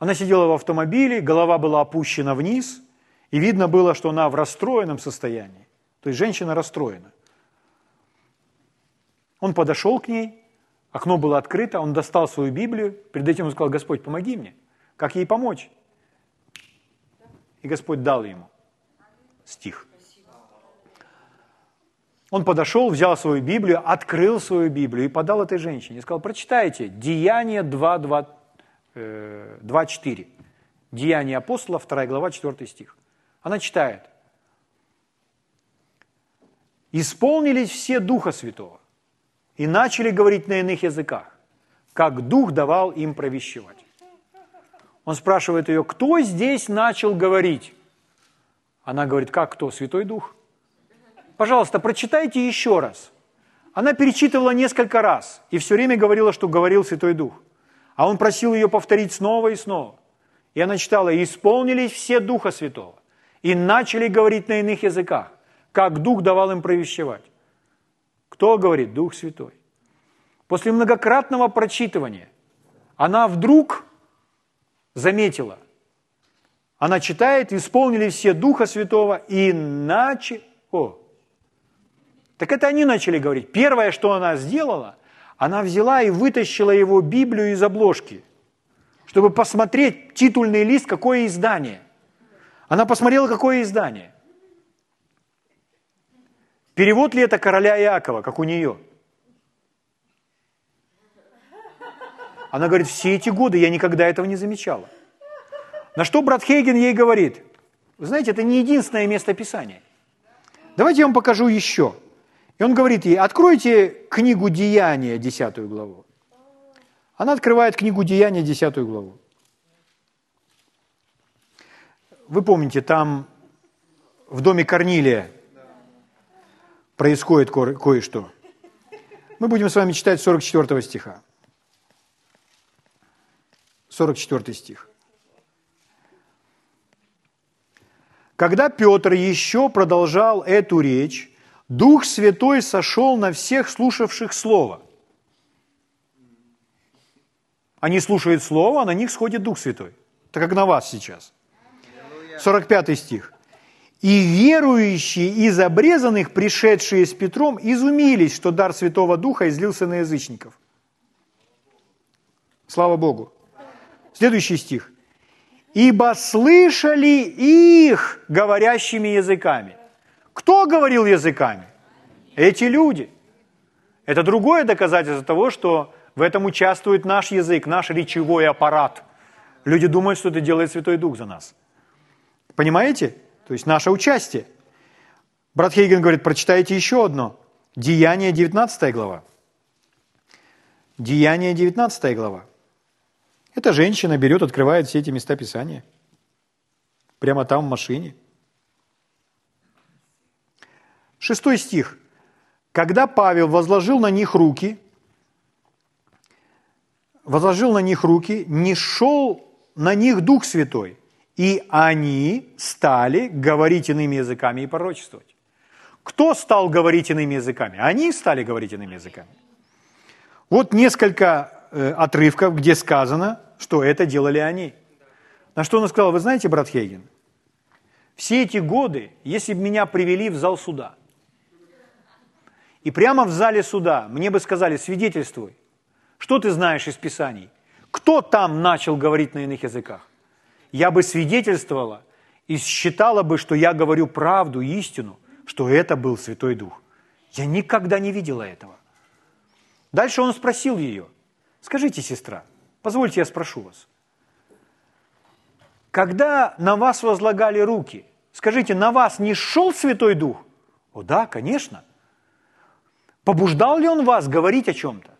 Она сидела в автомобиле, голова была опущена вниз, и видно было, что она в расстроенном состоянии. То есть женщина расстроена. Он подошел к ней, окно было открыто, он достал свою Библию, перед этим он сказал: «Господь, помоги мне, как ей помочь?» И Господь дал ему стих. Он подошел, взял свою Библию, открыл свою Библию и подал этой женщине. И сказал: прочитайте Деяния 2:4. Деяния апостолов, 2 глава, 4 стих. Она читает. «Исполнились все Духа Святого и начали говорить на иных языках, как Дух давал им провещевать». Он спрашивает ее: кто здесь начал говорить? Она говорит: как кто? Святой Дух. Пожалуйста, прочитайте еще раз. Она перечитывала несколько раз и все время говорила, что говорил Святой Дух. А он просил ее повторить снова и снова. И она читала: «Исполнились все Духа Святого и начали говорить на иных языках, как Дух давал им провещевать». Кто говорит? Дух Святой. После многократного прочитывания она вдруг заметила. Она читает: «Исполнили все Духа Святого и начали...» Так это они начали говорить. Первое, что она сделала, она взяла и вытащила его Библию из обложки, чтобы посмотреть титульный лист, какое издание. Она посмотрела, какое издание. Перевод ли это короля Иакова, как у нее? Она говорит: все эти годы я никогда этого не замечала. На что брат Хейгин ей говорит: вы знаете, это не единственное место Писания. Давайте я вам покажу еще. И он говорит ей: откройте книгу Деяния, 10 главу. Она открывает книгу Деяния, 10 главу. Вы помните, там в доме Корнилия происходит кое-что. Мы будем с вами читать 44 стиха. 44 стих. «Когда Петр еще продолжал эту речь, Дух Святой сошел на всех слушавших Слово». Они слушают Слово, а на них сходит Дух Святой, так как на вас сейчас. 45 стих. «И верующие из обрезанных, пришедшие с Петром, изумились, что дар Святого Духа излился на язычников». Слава Богу. Следующий стих. «Ибо слышали их говорящими языками». Кто говорил языками? Эти люди. Это другое доказательство того, что в этом участвует наш язык, наш речевой аппарат. Люди думают, что это делает Святой Дух за нас. Понимаете? То есть наше участие. Брат Хейген говорит: прочитайте еще одно. Деяния, 19 глава. Деяния, 19 глава. Эта женщина берет, открывает все эти места Писания. Прямо там в машине. 6 стих. «Когда Павел возложил на них руки, не шел на них Дух Святой, и они стали говорить иными языками и пророчествовать». Кто стал говорить иными языками? Они стали говорить иными языками. Вот несколько отрывков, где сказано, что это делали они. На что он сказал: вы знаете, брат Хейгин, все эти годы, если бы меня привели в зал суда, и прямо в зале суда мне бы сказали: свидетельствуй, что ты знаешь из Писаний, кто там начал говорить на иных языках, я бы свидетельствовала и считала бы, что я говорю правду, истину, что это был Святой Дух. Я никогда не видела этого. Дальше он спросил ее: скажите, сестра, позвольте я спрошу вас, когда на вас возлагали руки, скажите, на вас не шел Святой Дух? О да, конечно. Побуждал ли он вас говорить о чем-то?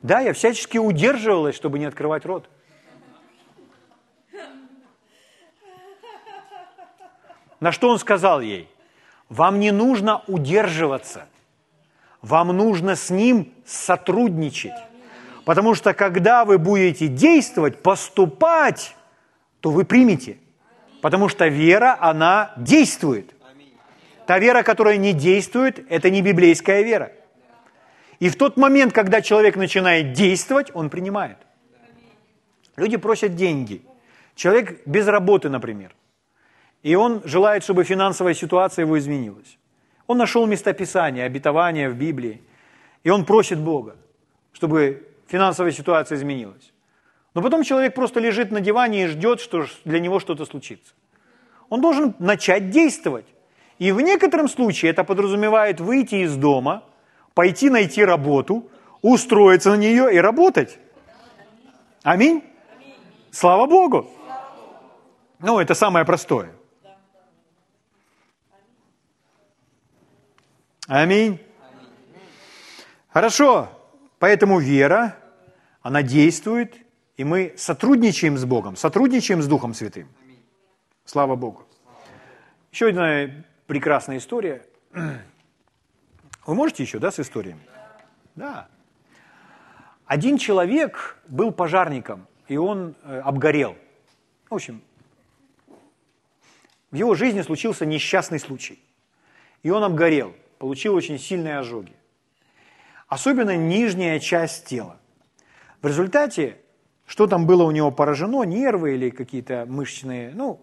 Да, я всячески удерживалась, чтобы не открывать рот. На что он сказал ей: вам не нужно удерживаться, вам нужно с ним сотрудничать. Потому что когда вы будете действовать, поступать, то вы примете. Потому что вера, она действует. Та вера, которая не действует, это не библейская вера. И в тот момент, когда человек начинает действовать, он принимает. Люди просят деньги. Человек без работы, например. И он желает, чтобы финансовая ситуация его изменилась. Он нашел местописание, обетование в Библии. И он просит Бога, чтобы финансовая ситуация изменилась. Но потом человек просто лежит на диване и ждет, что для него что-то случится. Он должен начать действовать. И в некотором случае это подразумевает выйти из дома, пойти найти работу, устроиться на нее и работать. Аминь? Слава Богу! Ну, это самое простое. Аминь? Хорошо. Поэтому вера, она действует, и мы сотрудничаем с Богом, сотрудничаем с Духом Святым. Слава Богу. Еще одна прекрасная история. Вы можете еще, да, с историями? Да. Один человек был пожарником, и он обгорел. В общем, в его жизни случился несчастный случай. И он обгорел, получил очень сильные ожоги. Особенно нижняя часть тела. В результате, что там было у него поражено, нервы или какие-то мышечные, ну,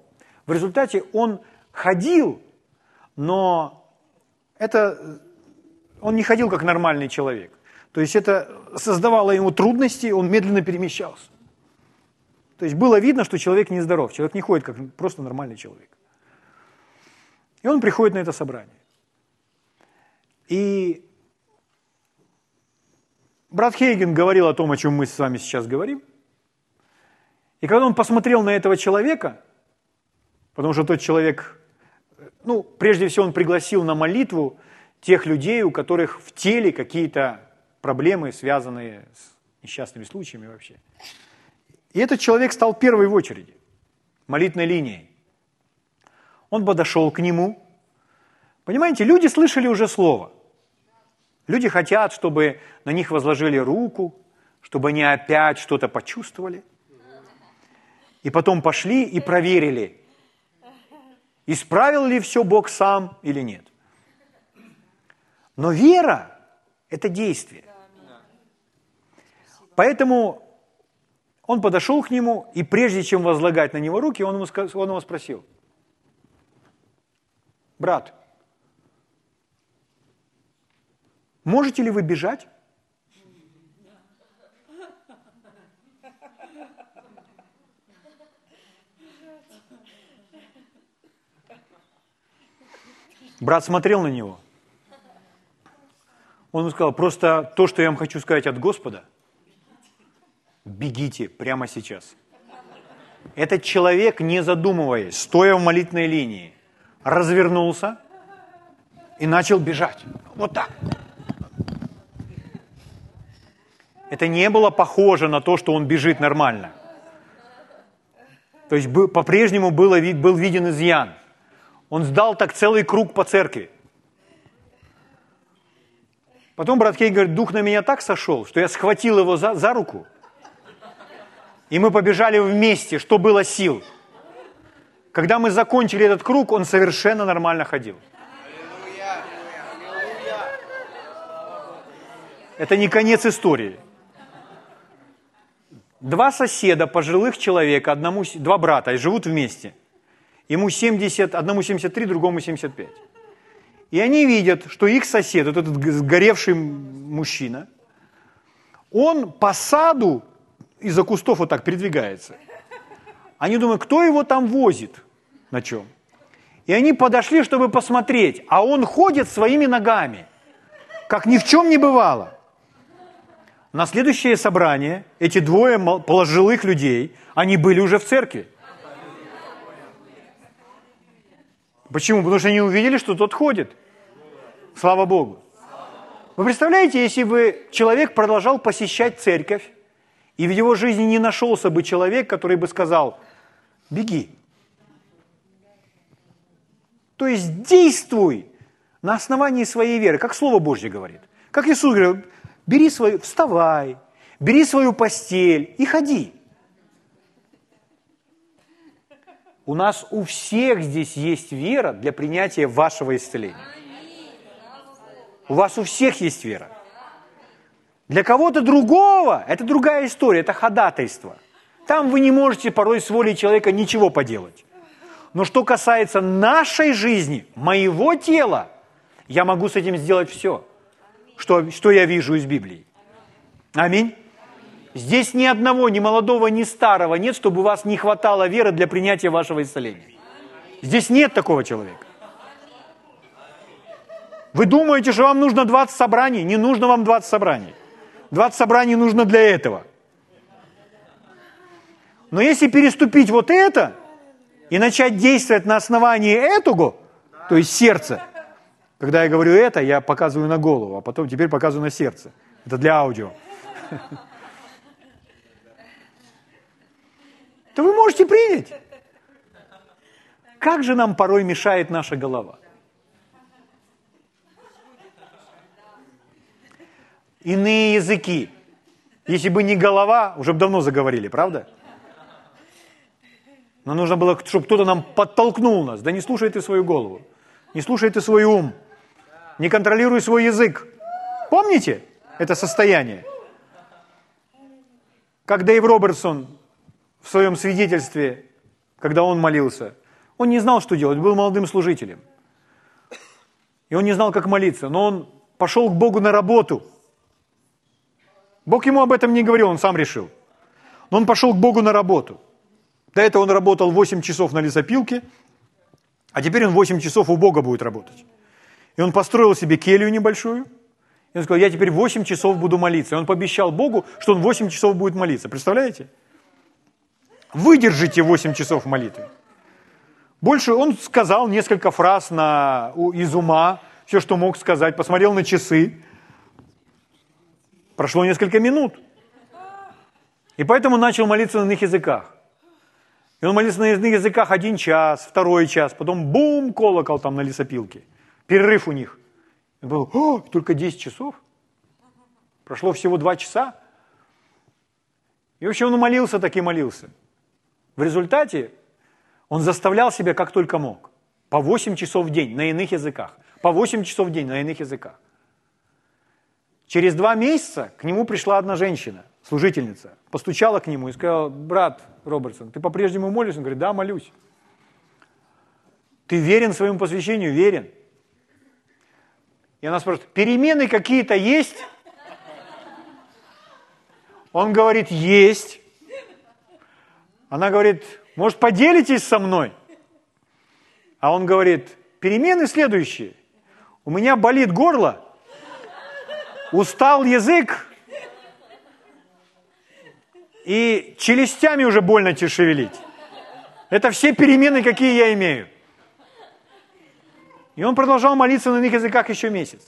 в результате он ходил, но это он не ходил как нормальный человек. То есть это создавало ему трудности, он медленно перемещался. То есть было видно, что человек нездоров, человек не ходит как просто нормальный человек. И он приходит на это собрание. И брат Хейгин говорил о том, о чем мы с вами сейчас говорим. И когда он посмотрел на этого человека, потому что тот человек, ну, прежде всего он пригласил на молитву тех людей, у которых в теле какие-то проблемы, связанные с несчастными случаями вообще. И этот человек стал первый в очереди, молитвенной линией. Он подошел к нему. Понимаете, люди слышали уже слово. Люди хотят, чтобы на них возложили руку, чтобы они опять что-то почувствовали. И потом пошли и проверили, исправил ли все Бог сам или нет. Но вера – это действие. Поэтому он подошел к нему, и прежде чем возлагать на него руки, он его спросил: брат, можете ли вы бежать? Брат смотрел на него. Он ему сказал: просто то, что я вам хочу сказать от Господа, бегите прямо сейчас. Этот человек, не задумываясь, стоя в молитвенной линии, развернулся и начал бежать. Вот так. Это не было похоже на то, что он бежит нормально. То есть по-прежнему был виден изъян. Он сдал так целый круг по церкви. Потом брат Хейгин говорит: дух на меня так сошел, что я схватил его за руку, и мы побежали вместе, что было сил. Когда мы закончили этот круг, он совершенно нормально ходил. Это не конец истории. Два соседа, пожилых человека, два брата, живут вместе. Ему 70, одному 73, другому 75. И они видят, что их сосед, вот этот сгоревший мужчина, он по саду из-за кустов вот так передвигается. Они думают, кто его там возит, на чем. И они подошли, чтобы посмотреть, а он ходит своими ногами, как ни в чем не бывало. На следующее собрание эти двое пожилых людей, они были уже в церкви. Почему? Потому что они увидели, что тот ходит. Слава Богу. Вы представляете, если бы человек продолжал посещать церковь, и в его жизни не нашелся бы человек, который бы сказал: беги. То есть действуй на основании своей веры, как Слово Божье говорит. Как Иисус говорит: вставай, бери свою постель и ходи. У нас у всех здесь есть вера для принятия вашего исцеления. У вас у всех есть вера. Для кого-то другого это другая история, это ходатайство. Там вы не можете порой с волей человека ничего поделать. Но что касается нашей жизни, моего тела, я могу с этим сделать все, что я вижу из Библии. Аминь. Здесь ни одного, ни молодого, ни старого нет, чтобы у вас не хватало веры для принятия вашего исцеления. Здесь нет такого человека. Вы думаете, что вам нужно 20 собраний? Не нужно вам 20 собраний. 20 собраний нужно для этого. Но если переступить вот это и начать действовать на основании этого, то есть сердца, когда я говорю это, я показываю на голову, а потом теперь показываю на сердце. Это для аудио. То вы можете принять. Как же нам порой мешает наша голова? Иные языки. Если бы не голова, уже бы давно заговорили, правда? Но нужно было, чтобы кто-то нам подтолкнул нас. Да не слушай ты свою голову, не слушай ты свой ум, не контролируй свой язык. Помните это состояние? Как Дейв Роберсон в своем свидетельстве, когда он молился, он не знал, что делать, был молодым служителем. И он не знал, как молиться, но он пошел к Богу на работу. Бог ему об этом не говорил, он сам решил. Но он пошел к Богу на работу. До этого он работал 8 часов на лесопилке, а теперь он 8 часов у Бога будет работать. И он построил себе келью небольшую, и он сказал, я теперь 8 часов буду молиться. И он пообещал Богу, что он 8 часов будет молиться. Представляете? Выдержите 8 часов молитвы. Больше он сказал несколько фраз из ума, все, что мог сказать, посмотрел на часы. Прошло несколько минут. И поэтому начал молиться на иных языках. И он молился на иных языках 1 час, 2 час, потом бум, колокол там на лесопилке. Перерыв у них. Он был, только 10 часов? Прошло всего 2 часа? И вообще он молился, так и молился. В результате он заставлял себя как только мог. По 8 часов в день на иных языках. По 8 часов в день на иных языках. Через 2 месяца к нему пришла одна женщина, служительница, постучала к нему и сказала, брат Робертсон, ты по-прежнему молишься? Он говорит, да, молюсь. Ты верен своему посвящению? Верен. И она спрашивает, перемены какие-то есть? Он говорит, есть. Она говорит, может, поделитесь со мной? А он говорит, перемены следующие. У меня болит горло, устал язык, и челюстями уже больно тебе шевелить. Это все перемены, какие я имею. И он продолжал молиться на иных языках еще месяц.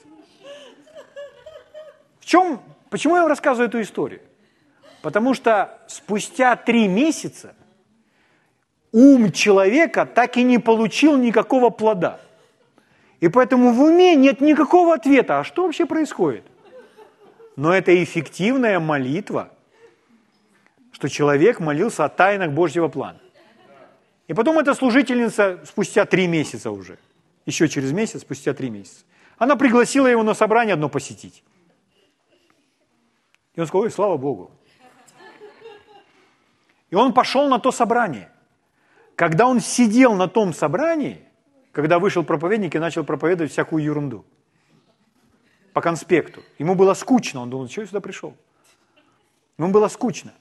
Почему я вам рассказываю эту историю? Потому что спустя 3 месяца ум человека так и не получил никакого плода. И поэтому в уме нет никакого ответа, а что вообще происходит? Но это эффективная молитва, что человек молился о тайнах Божьего плана. И потом эта служительница спустя 3 месяца уже, еще через месяц, спустя 3 месяца, она пригласила его на собрание одно посетить. И он сказал, ой, слава Богу. И он пошел на то собрание. Когда он сидел на том собрании, когда вышел проповедник и начал проповедовать всякую ерунду по конспекту, ему было скучно, он думал, чего я сюда пришел? Ему было скучно.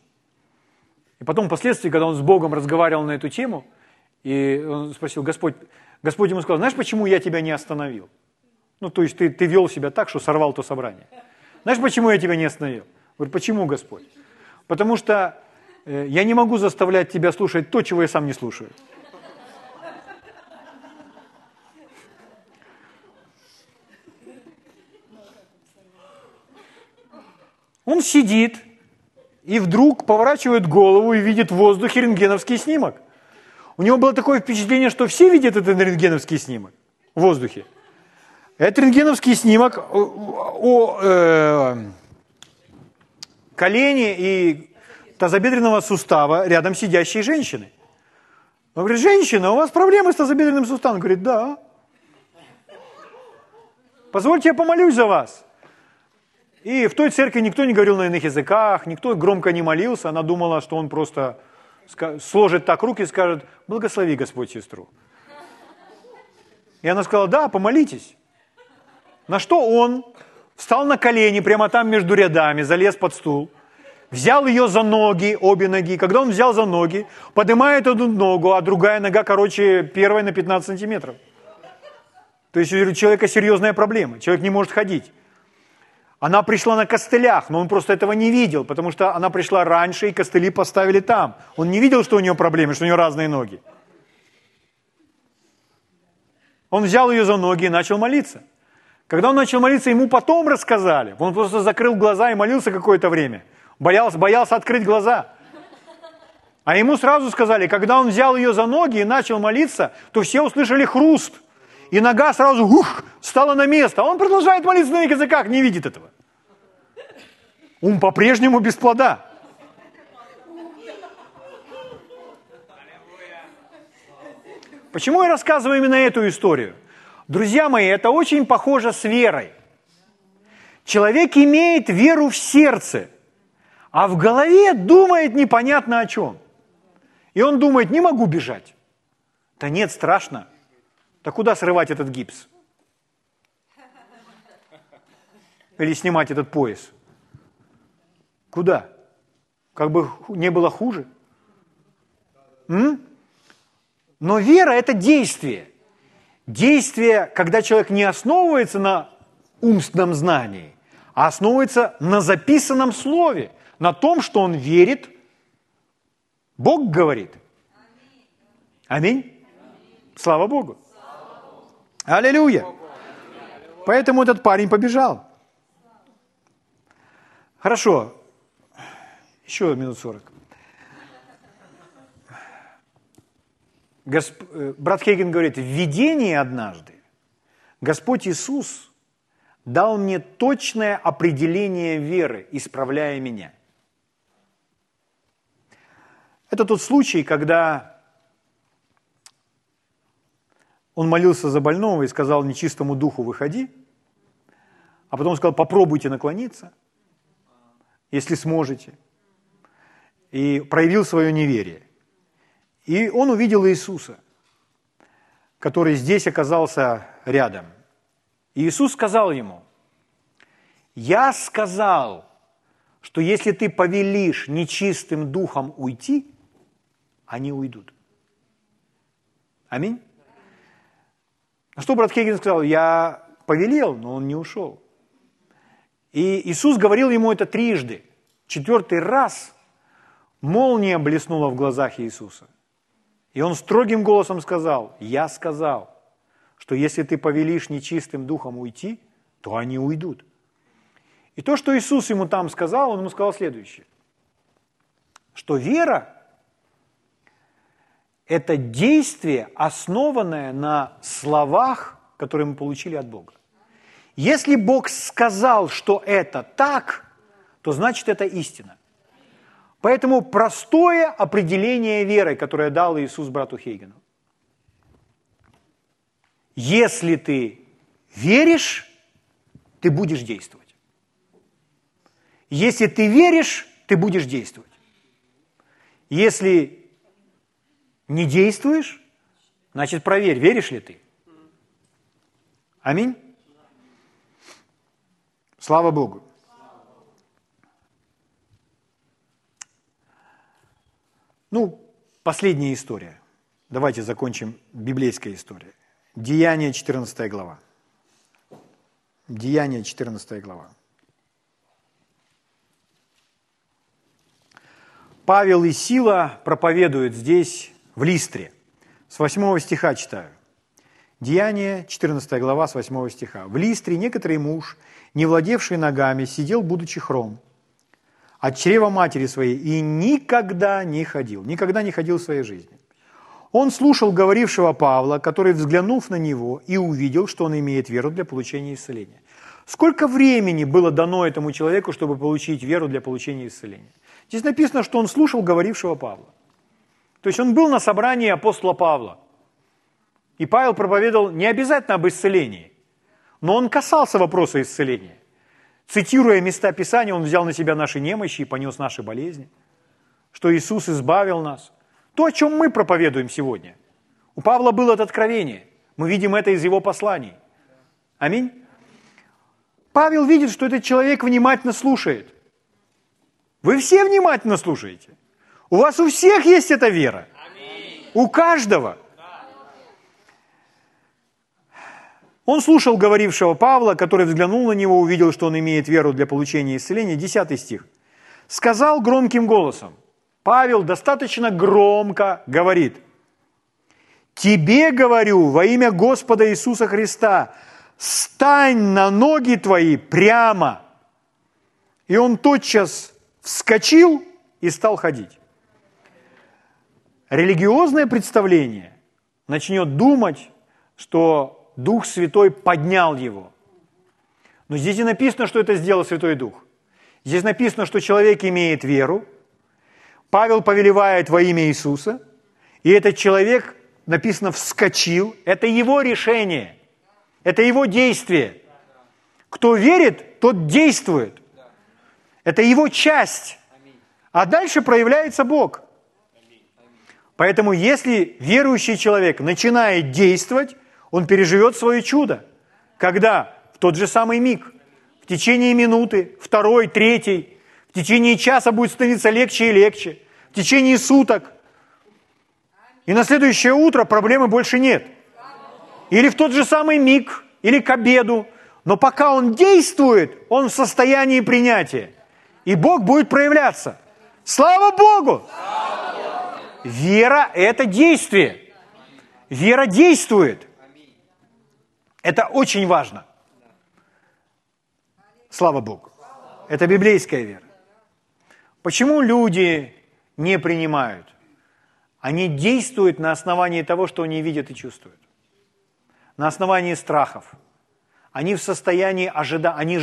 И потом впоследствии, когда он с Богом разговаривал на эту тему, и он спросил, Господь ему сказал, знаешь, почему я тебя не остановил? Ну, то есть ты вел себя так, что сорвал то собрание. Знаешь, почему я тебя не остановил? Говорит, почему, Господь? Потому что я не могу заставлять тебя слушать то, чего я сам не слушаю. Он сидит и вдруг поворачивает голову и видит в воздухе рентгеновский снимок. У него было такое впечатление, что все видят этот рентгеновский снимок в воздухе. Этот рентгеновский снимок колени и тазобедренного сустава рядом сидящей женщины. Он говорит, женщина, у вас проблемы с тазобедренным суставом? Он говорит, да. Позвольте, я помолюсь за вас. И в той церкви никто не говорил на иных языках, никто громко не молился. Она думала, что он просто сложит так руки и скажет: «Благослови Господь сестру». И она сказала: «Да, помолитесь». На что он встал на колени прямо там между рядами, залез под стул, взял ее за ноги, обе ноги. Когда он взял за ноги, поднимает одну ногу, а другая нога, короче, первая на 15 сантиметров. То есть у человека серьезная проблема, человек не может ходить. Она пришла на костылях, но он просто этого не видел, потому что она пришла раньше, и костыли поставили там. Он не видел, что у нее проблемы, что у нее разные ноги. Он взял ее за ноги и начал молиться. Когда он начал молиться, ему потом рассказали. Он просто закрыл глаза и молился какое-то время. Боялся открыть глаза. А ему сразу сказали, когда он взял ее за ноги и начал молиться, то все услышали хруст. И нога сразу стала на место. А он продолжает молиться на иных языках, не видит этого. Ум по-прежнему без плода. Почему я рассказываю именно эту историю? Друзья мои, это очень похоже с верой. Человек имеет веру в сердце, а в голове думает непонятно о чем. И он думает: не могу бежать. Да нет, страшно. Да куда срывать этот гипс? Или снимать этот пояс? Куда? Как бы не было хуже. Но вера – это действие. Действие, когда человек не основывается на умственном знании, а основывается на записанном слове, на том, что он верит. Бог говорит. Аминь. Слава Богу. Аллилуйя. Поэтому этот парень побежал. Хорошо. Еще минут 40. Брат Хейгин говорит: в видении однажды Господь Иисус дал мне точное определение веры, исправляя меня. Это тот случай, когда он молился за больного и сказал нечистому духу: выходи, а потом сказал: попробуйте наклониться, если сможете, и проявил свое неверие. И он увидел Иисуса, который здесь оказался рядом. И Иисус сказал ему: «Я сказал, что если ты повелишь нечистым духом уйти, они уйдут». Аминь? На что брат Хейгин сказал: «Я повелел, но он не ушел». И Иисус говорил ему это трижды. Четвертый раз молния блеснула в глазах Иисуса. И он строгим голосом сказал: «Я сказал, что если ты повелишь нечистым духом уйти, то они уйдут». И то, что Иисус ему там сказал, он ему сказал следующее, что вера – это действие, основанное на словах, которые мы получили от Бога. Если Бог сказал, что это так, то значит это истина. Поэтому простое определение веры, которое дал Иисус брату Хейгину. Если ты веришь, ты будешь действовать. Если ты веришь, ты будешь действовать. Если не действуешь, значит проверь, веришь ли ты. Аминь. Слава Богу. Ну, последняя история. Давайте закончим библейской историей. Деяния, 14 глава. Деяния, 14 глава. Павел и Сила проповедуют здесь, в Листре. С 8 стиха читаю. Деяния, 14 глава, с 8 стиха. «В Листре некоторый муж, не владевший ногами, сидел, будучи хром, от чрева матери своей, и никогда не ходил в своей жизни. Он слушал говорившего Павла, который, взглянув на него, и увидел, что он имеет веру для получения исцеления». Сколько времени было дано этому человеку, чтобы получить веру для получения исцеления? Здесь написано, что он слушал говорившего Павла. То есть он был на собрании апостола Павла. И Павел проповедовал не обязательно об исцелении, но он касался вопроса исцеления. Цитируя места Писания, Он взял на себя наши немощи и понес наши болезни. Что Иисус избавил нас. То, о чем мы проповедуем сегодня. У Павла было это откровение. Мы видим это из его посланий. Аминь. Павел видит, что этот человек внимательно слушает. Вы все внимательно слушаете. У вас у всех есть эта вера. Аминь. У каждого. Да. Он слушал говорившего Павла, который взглянул на него, увидел, что он имеет веру для получения исцеления. 10 стих. Сказал громким голосом. Павел достаточно громко говорит. Тебе говорю во имя Господа Иисуса Христа, стань на ноги твои прямо. И он тотчас вскочил и стал ходить. Религиозное представление начнет думать, что Дух Святой поднял его. Но здесь не написано, что это сделал Святой Дух. Здесь написано, что человек имеет веру. Павел повелевает во имя Иисуса. И этот человек, написано, вскочил. Это его решение. Это его действие. Кто верит, тот действует. Это его часть. А дальше проявляется Бог. Поэтому если верующий человек начинает действовать, он переживет свое чудо. Когда? В тот же самый миг. В течение минуты, второй, третий. В течение часа будет становиться легче и легче. В течение суток. И на следующее утро проблемы больше нет. Или в тот же самый миг, или к обеду. Но пока он действует, он в состоянии принятия. И Бог будет проявляться. Слава Богу! Слава Богу! Вера – это действие. Вера действует. Это очень важно. Слава Богу. Это библейская вера. Почему люди не принимают? Они действуют на основании того, что они видят и чувствуют. На основании страхов. Они в состоянии ожидания, они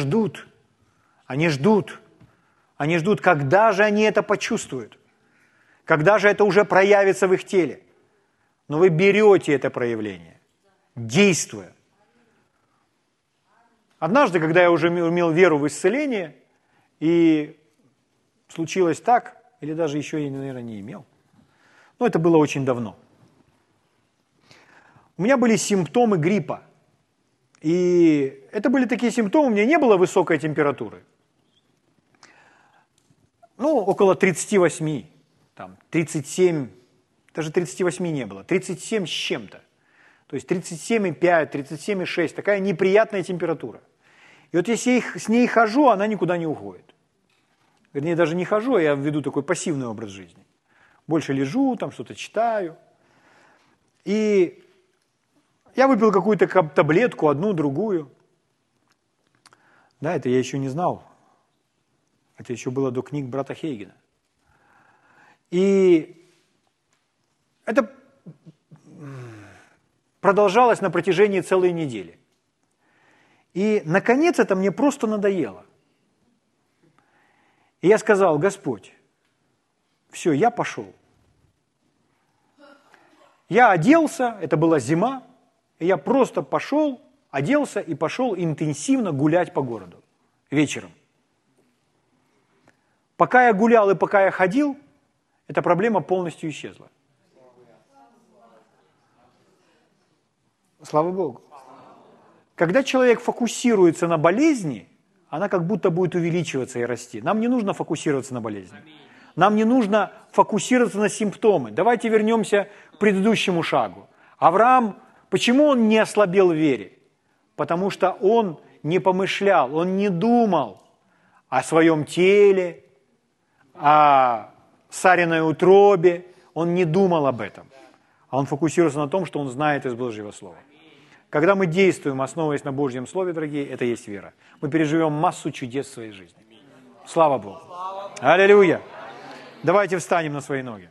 ждут, когда же они это почувствуют, когда же это уже проявится в их теле. Но вы берете это проявление, действуя. Однажды, когда я уже имел веру в исцеление, и случилось так, или даже еще я, наверное, не имел, но это было очень давно. У меня были симптомы гриппа. И это были такие симптомы, у меня не было высокой температуры. Ну, около 38, там, 37, даже 38 не было, 37 с чем-то. То есть 37,5, 37,6, такая неприятная температура. И вот если я с ней хожу, она никуда не уходит. Вернее, даже не хожу, а я веду такой пассивный образ жизни. Больше лежу, там что-то читаю. И я выпил какую-то таблетку, одну, другую. Да, это я еще не знал. Это еще было до книг брата Хейгина. И это продолжалось на протяжении целой недели. И, наконец, это мне просто надоело. И я сказал: Господь, все, я пошел. Я оделся, это была зима. И я просто пошел, оделся и пошел интенсивно гулять по городу вечером. Пока я гулял и пока я ходил, эта проблема полностью исчезла. Слава Богу. Когда человек фокусируется на болезни, она как будто будет увеличиваться и расти. Нам не нужно фокусироваться на болезни. Нам не нужно фокусироваться на симптомы. Давайте вернемся к предыдущему шагу. Авраам... Почему он не ослабел в вере? Потому что он не помышлял, он не думал о своем теле, о сареной утробе. Он не думал об этом. А он фокусировался на том, что он знает из Божьего Слова. Когда мы действуем, основываясь на Божьем Слове, дорогие, это есть вера. Мы переживем массу чудес в своей жизни. Слава Богу. Аллилуйя. Давайте встанем на свои ноги.